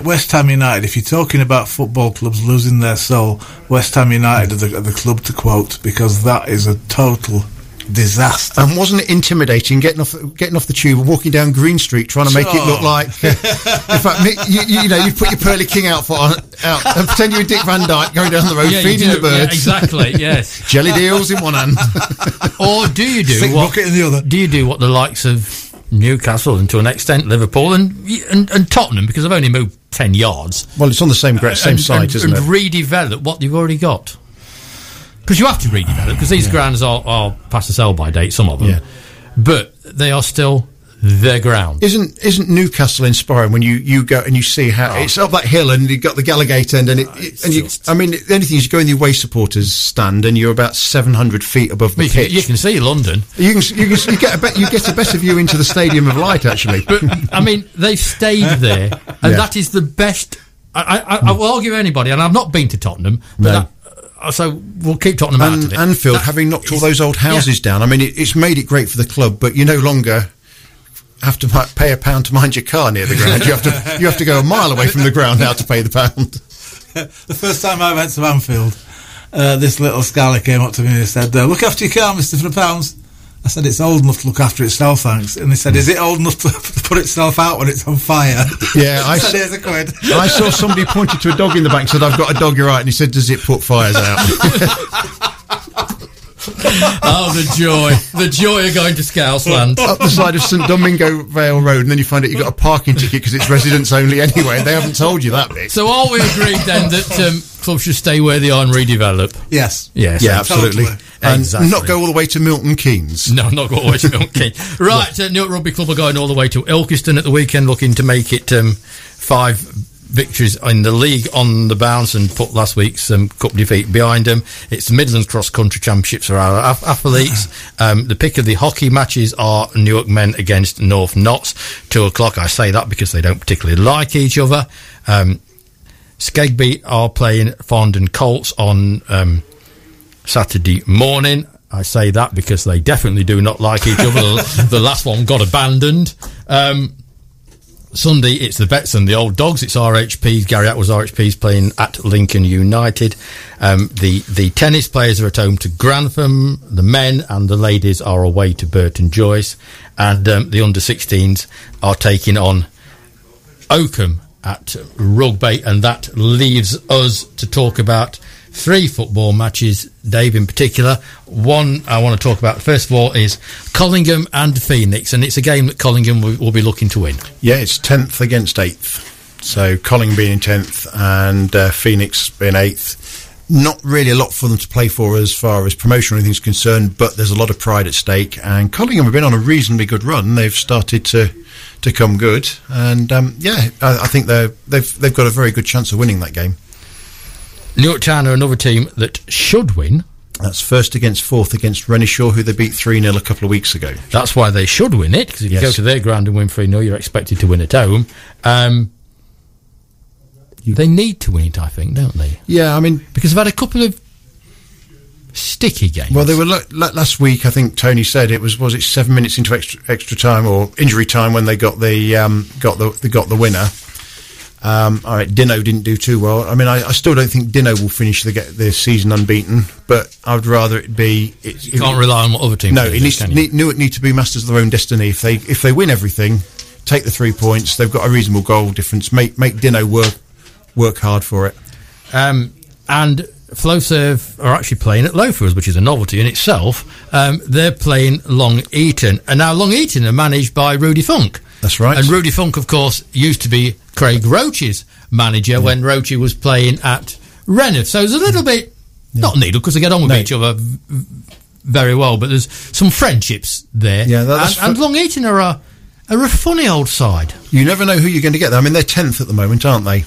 West Ham United. If you're talking about football clubs losing their soul, West Ham United are the, are the club to quote, because that is a total disaster. And wasn't it intimidating getting off getting off the tube and walking down Green Street trying to make sure. it look like in fact Mick, you, you know you put your Pearly King outfit on out, and pretend you're Dick Van Dyke going down the road yeah, feeding the birds. Yeah, exactly, yes. Jelly deals in one hand. Or do you do Thick what in the other. Do you do what the likes of Newcastle and to an extent Liverpool and and, and Tottenham, because they've only moved ten yards. Well, it's on the same uh, same and, site and, isn't and it? And redevelop what you've already got. Because you have to redevelop, because these yeah. grounds are, are past the sell-by date, some of them, yeah. but they are still their ground. Isn't isn't Newcastle inspiring when you, you go and you see how oh. it's up that hill and you've got the Gallagate end and it, oh, it and you, I mean the only thing is you go in the away supporters stand and you're about seven hundred feet above the you pitch. Can, you can see London. You can you, can, you get a be, you get a better view into the Stadium of Light actually. But I mean they've stayed there and yeah. that is the best. I, I, I will argue anybody, and I've not been to Tottenham, but no. that, so we'll keep talking about and, it. Anfield, that having knocked all those old houses yeah. down, I mean, it, it's made it great for the club, but you no longer have to pay a pound to mind your car near the ground. You have to you have to go a mile away from the ground now to pay the pound. The first time I went to Anfield, uh, this little scally came up to me and said, uh, look after your car, mister, for the pounds. I said, it's old enough to look after itself, thanks. And he said, is it old enough to put itself out when it's on fire? Yeah, I, I said, here's a quid. I saw somebody pointed to a dog in the back and said, I've got a dog, you're right. And he said, does it put fires out? Oh, the joy. The joy of going to Scousland. Up the side of St Domingo Vale Road, and then you find out you've got a parking ticket because it's residents only anyway. They haven't told you that bit. So are we agreed then that um, clubs should stay where they are and redevelop? Yes. Yes. Yeah, absolutely. Totally. And exactly. not go all the way to Milton Keynes. No, not go all the way to Milton Keynes. Right, uh, Newark Rugby Club are going all the way to Ilkeston at the weekend, looking to make it um, five victories in the league on the bounce and put last week's um, cup defeat behind them. It's the Midlands Cross Country Championships for our af- athletes. Um, the pick of the hockey matches are Newark Men against North Notts, two o'clock. I say that because they don't particularly like each other. Um, Skegby are playing Farndon Colts on... Um, Saturday morning. I say that because they definitely do not like each other. The last one got abandoned. Um, Sunday, it's the Bets and the Old Dogs. It's R H P. Gary Atwell's R H P's playing at Lincoln United. Um, the, the tennis players are at home to Grantham. The men and the ladies are away to Burton Joyce. And um, the under sixteens are taking on Oakham at Rugby. And that leaves us to talk about three football matches, Dave, in particular. One I want to talk about, first of all, is Collingham and Phoenix, and it's a game that Collingham will, will be looking to win. Yeah, it's tenth against eighth. So Collingham being in tenth and uh, Phoenix being eighth. Not really a lot for them to play for as far as promotion or anything is concerned, but there's a lot of pride at stake. And Collingham have been on a reasonably good run. They've started to... to come good. And, um, yeah, I, I think they're, they've, they've got a very good chance of winning that game. Newark Town are another team that should win. That's first against fourth against Renishaw, who they beat three nil a couple of weeks ago. That's why they should win it, because if yes. you go to their ground and win three nil, you're expected to win at home. Um, you, they need to win it, I think, don't they? Yeah, I mean... Because they've had a couple of sticky games. Well, they were lo- last week, I think Tony said, it was was it seven minutes into extra, extra time or injury time when they got the um, got the they got the winner. Um, all right, Dino didn't do too well. I mean, I, I still don't think Dino will finish the, the season unbeaten, but I'd rather it be. It, you it, can't rely on what other teams. No, do it needs need, Newark need to be masters of their own destiny. If they if they win everything, take the three points. They've got a reasonable goal difference. Make make Dino work work hard for it. Um, and Flowserve are actually playing at Lowfields, which is a novelty in itself. Um, they're playing Long Eaton, and now Long Eaton are managed by Rudy Funk. That's right. And Rudy Funk, of course, used to be Craig Roach's manager yeah. when Roach was playing at Renfrew. So there's a little bit, yeah. not needle, because they get on with no. each other very well, but there's some friendships there. Yeah, that's and, and Long Eaton are a, are a funny old side. You never know who you're going to get there. I mean, they're tenth at the moment, aren't they?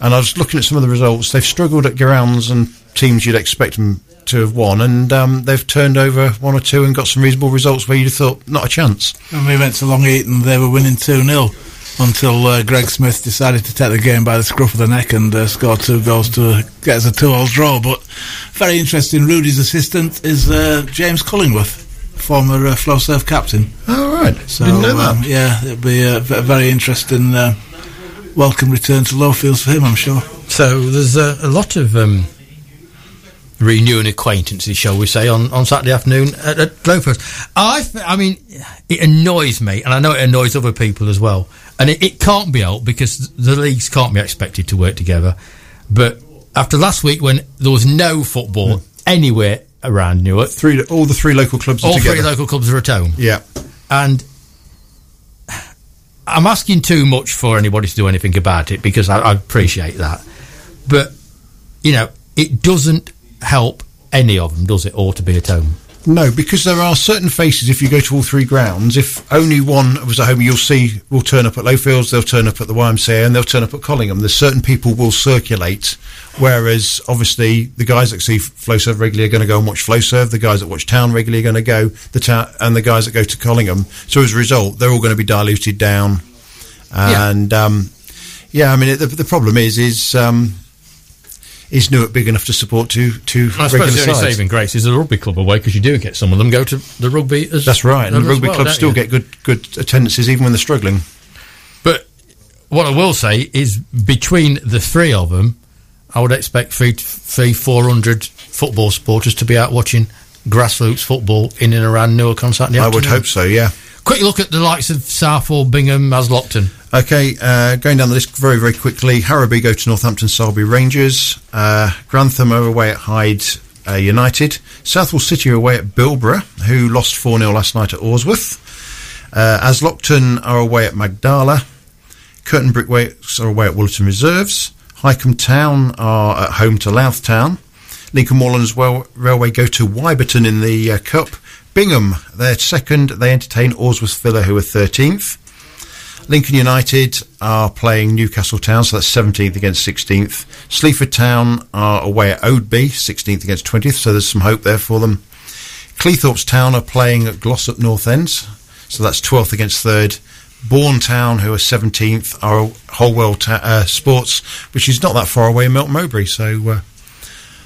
And I was looking at some of the results. They've struggled at grounds and teams you'd expect them to have won, and um, they've turned over one or two and got some reasonable results where you'd have thought, not a chance. When we went to Long Eaton, they were winning two nil until uh, Greg Smith decided to take the game by the scruff of the neck and uh, score two goals to uh, get us a two all draw. But very interesting, Rudy's assistant is uh, James Cullingworth, former uh, Flowserve captain. Oh, right. So, didn't know that. Um, yeah, it'll be a very interesting... Uh, welcome return to Lowfields for him, I'm sure. So there's a, a lot of um, renewing acquaintances, shall we say, on, on Saturday afternoon at, at Lowfields. I, f- I mean, it annoys me, and I know it annoys other people as well. And it, it can't be helped because the leagues can't be expected to work together. But after last week, when there was no football no. anywhere around Newark, three, all the three local clubs are all together. All three local clubs are at home. Yeah, and I'm asking too much for anybody to do anything about it because I, I appreciate that. But, you know, it doesn't help any of them, does it, all to be at home? No, because there are certain faces, if you go to all three grounds, if only one was at home, you'll see will turn up at Lowfields, they'll turn up at the Y M C A and they'll turn up at Collingham. There's certain people will circulate, whereas, obviously, the guys that see Flowserve regularly are going to go and watch Flowserve, the guys that watch Town regularly are going to go, the ta- and the guys that go to Collingham. So, as a result, they're all going to be diluted down. And, yeah, um, yeah I mean, it, the, the problem is, is... Um, is Newark big enough to support two regular sides? I suppose the only saving grace is the rugby club away, because you do get some of them go to the rugby as That's right, and the rugby well, clubs still you? get good good attendances even when they're struggling. But what I will say is between the three of them, I would expect three, three four hundred football supporters to be out watching grassroots football in and around Newark on Saturday afternoon. I would hope so, yeah. Quick look at the likes of Southall, Bingham, Maslopton. Okay, uh, going down the list very, very quickly. Harrowby go to Northampton, Salby Rangers. Uh, Grantham are away at Hyde uh, United. Southall City are away at Bilborough, who lost four nil last night at Orsworth. Uh, Aslopton are away at Magdala. Curtin Brickwakes are away at Woolerton Reserves. Highcombe Town are at home to Louth Town. Lincoln Moorlands Railway go to Wyberton in the uh, Cup. Bingham, they're second. They entertain Orsworth Villa, who are thirteenth. Lincoln United are playing Newcastle Town, so that's seventeenth against sixteenth. Sleaford Town are away at Oadby, sixteenth against twentieth, so there's some hope there for them. Cleethorpes Town are playing at Glossop North End, so that's twelfth against third. Bourne Town, who are seventeenth, are Holwell ta- uh, Sports, which is not that far away in Melton Mowbray, so... Uh,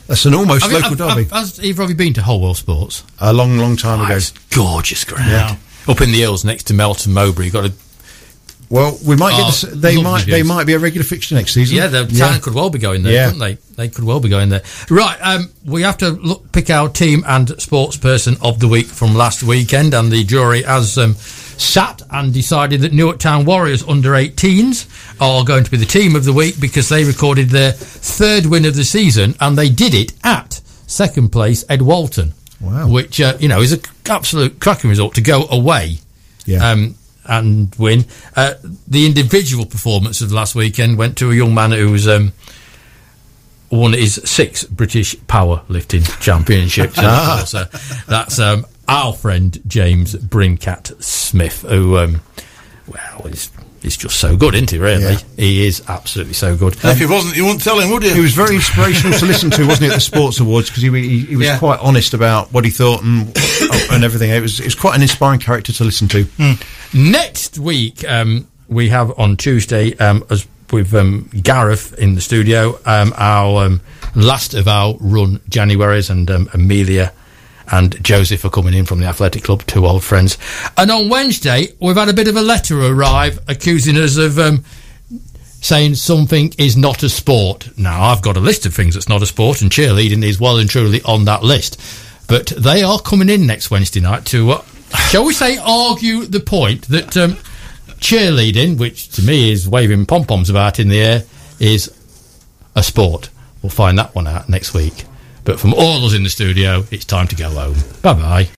That's an almost I mean, local I've, derby. I've, has either of you been to Holwell Sports? A long, long time oh, ago. It's gorgeous ground. Yeah. Up in the hills next to Melton Mowbray. You've got a... Well, we might oh, get. The, they might. They might be a regular fixture next season. Yeah, the yeah. Town could well be going there, yeah. couldn't they? They could well be going there. Right. Um, we have to look, pick our team and sportsperson of the week from last weekend, and the jury has um, sat and decided that Newark Town Warriors under eighteens are going to be the team of the week because they recorded their third win of the season, and they did it at second place Ed Walton. Wow. Which uh, you know is an absolute cracking result to go away. Yeah. Um, and win. Uh, the individual performance of last weekend went to a young man who's um, won his sixth British powerlifting championships. ah. So that's um, our friend James Brincat Smith, who, um, well, is is just so good, isn't he, really? Yeah. He is absolutely so good. If um, he wasn't, you wouldn't tell him, would you? He was very inspirational to listen to, wasn't he, at the Sports Awards, because he, he, he was yeah. quite honest about what he thought and and everything. It was, it was quite an inspiring character to listen to. Mm. Next week, um, we have on Tuesday, um, as with um, Gareth in the studio, um, our um, last of our run Januaries, and um, Amelia and Joseph are coming in from the Athletic Club, two old friends. And on Wednesday, we've had a bit of a letter arrive accusing us of um, saying something is not a sport. Now, I've got a list of things that's not a sport, and cheerleading is well and truly on that list. But they are coming in next Wednesday night to, uh, shall we say, argue the point that um, cheerleading, which to me is waving pom-poms about in the air, is a sport. We'll find that one out next week. But from all of us in the studio, it's time to go home. Bye-bye.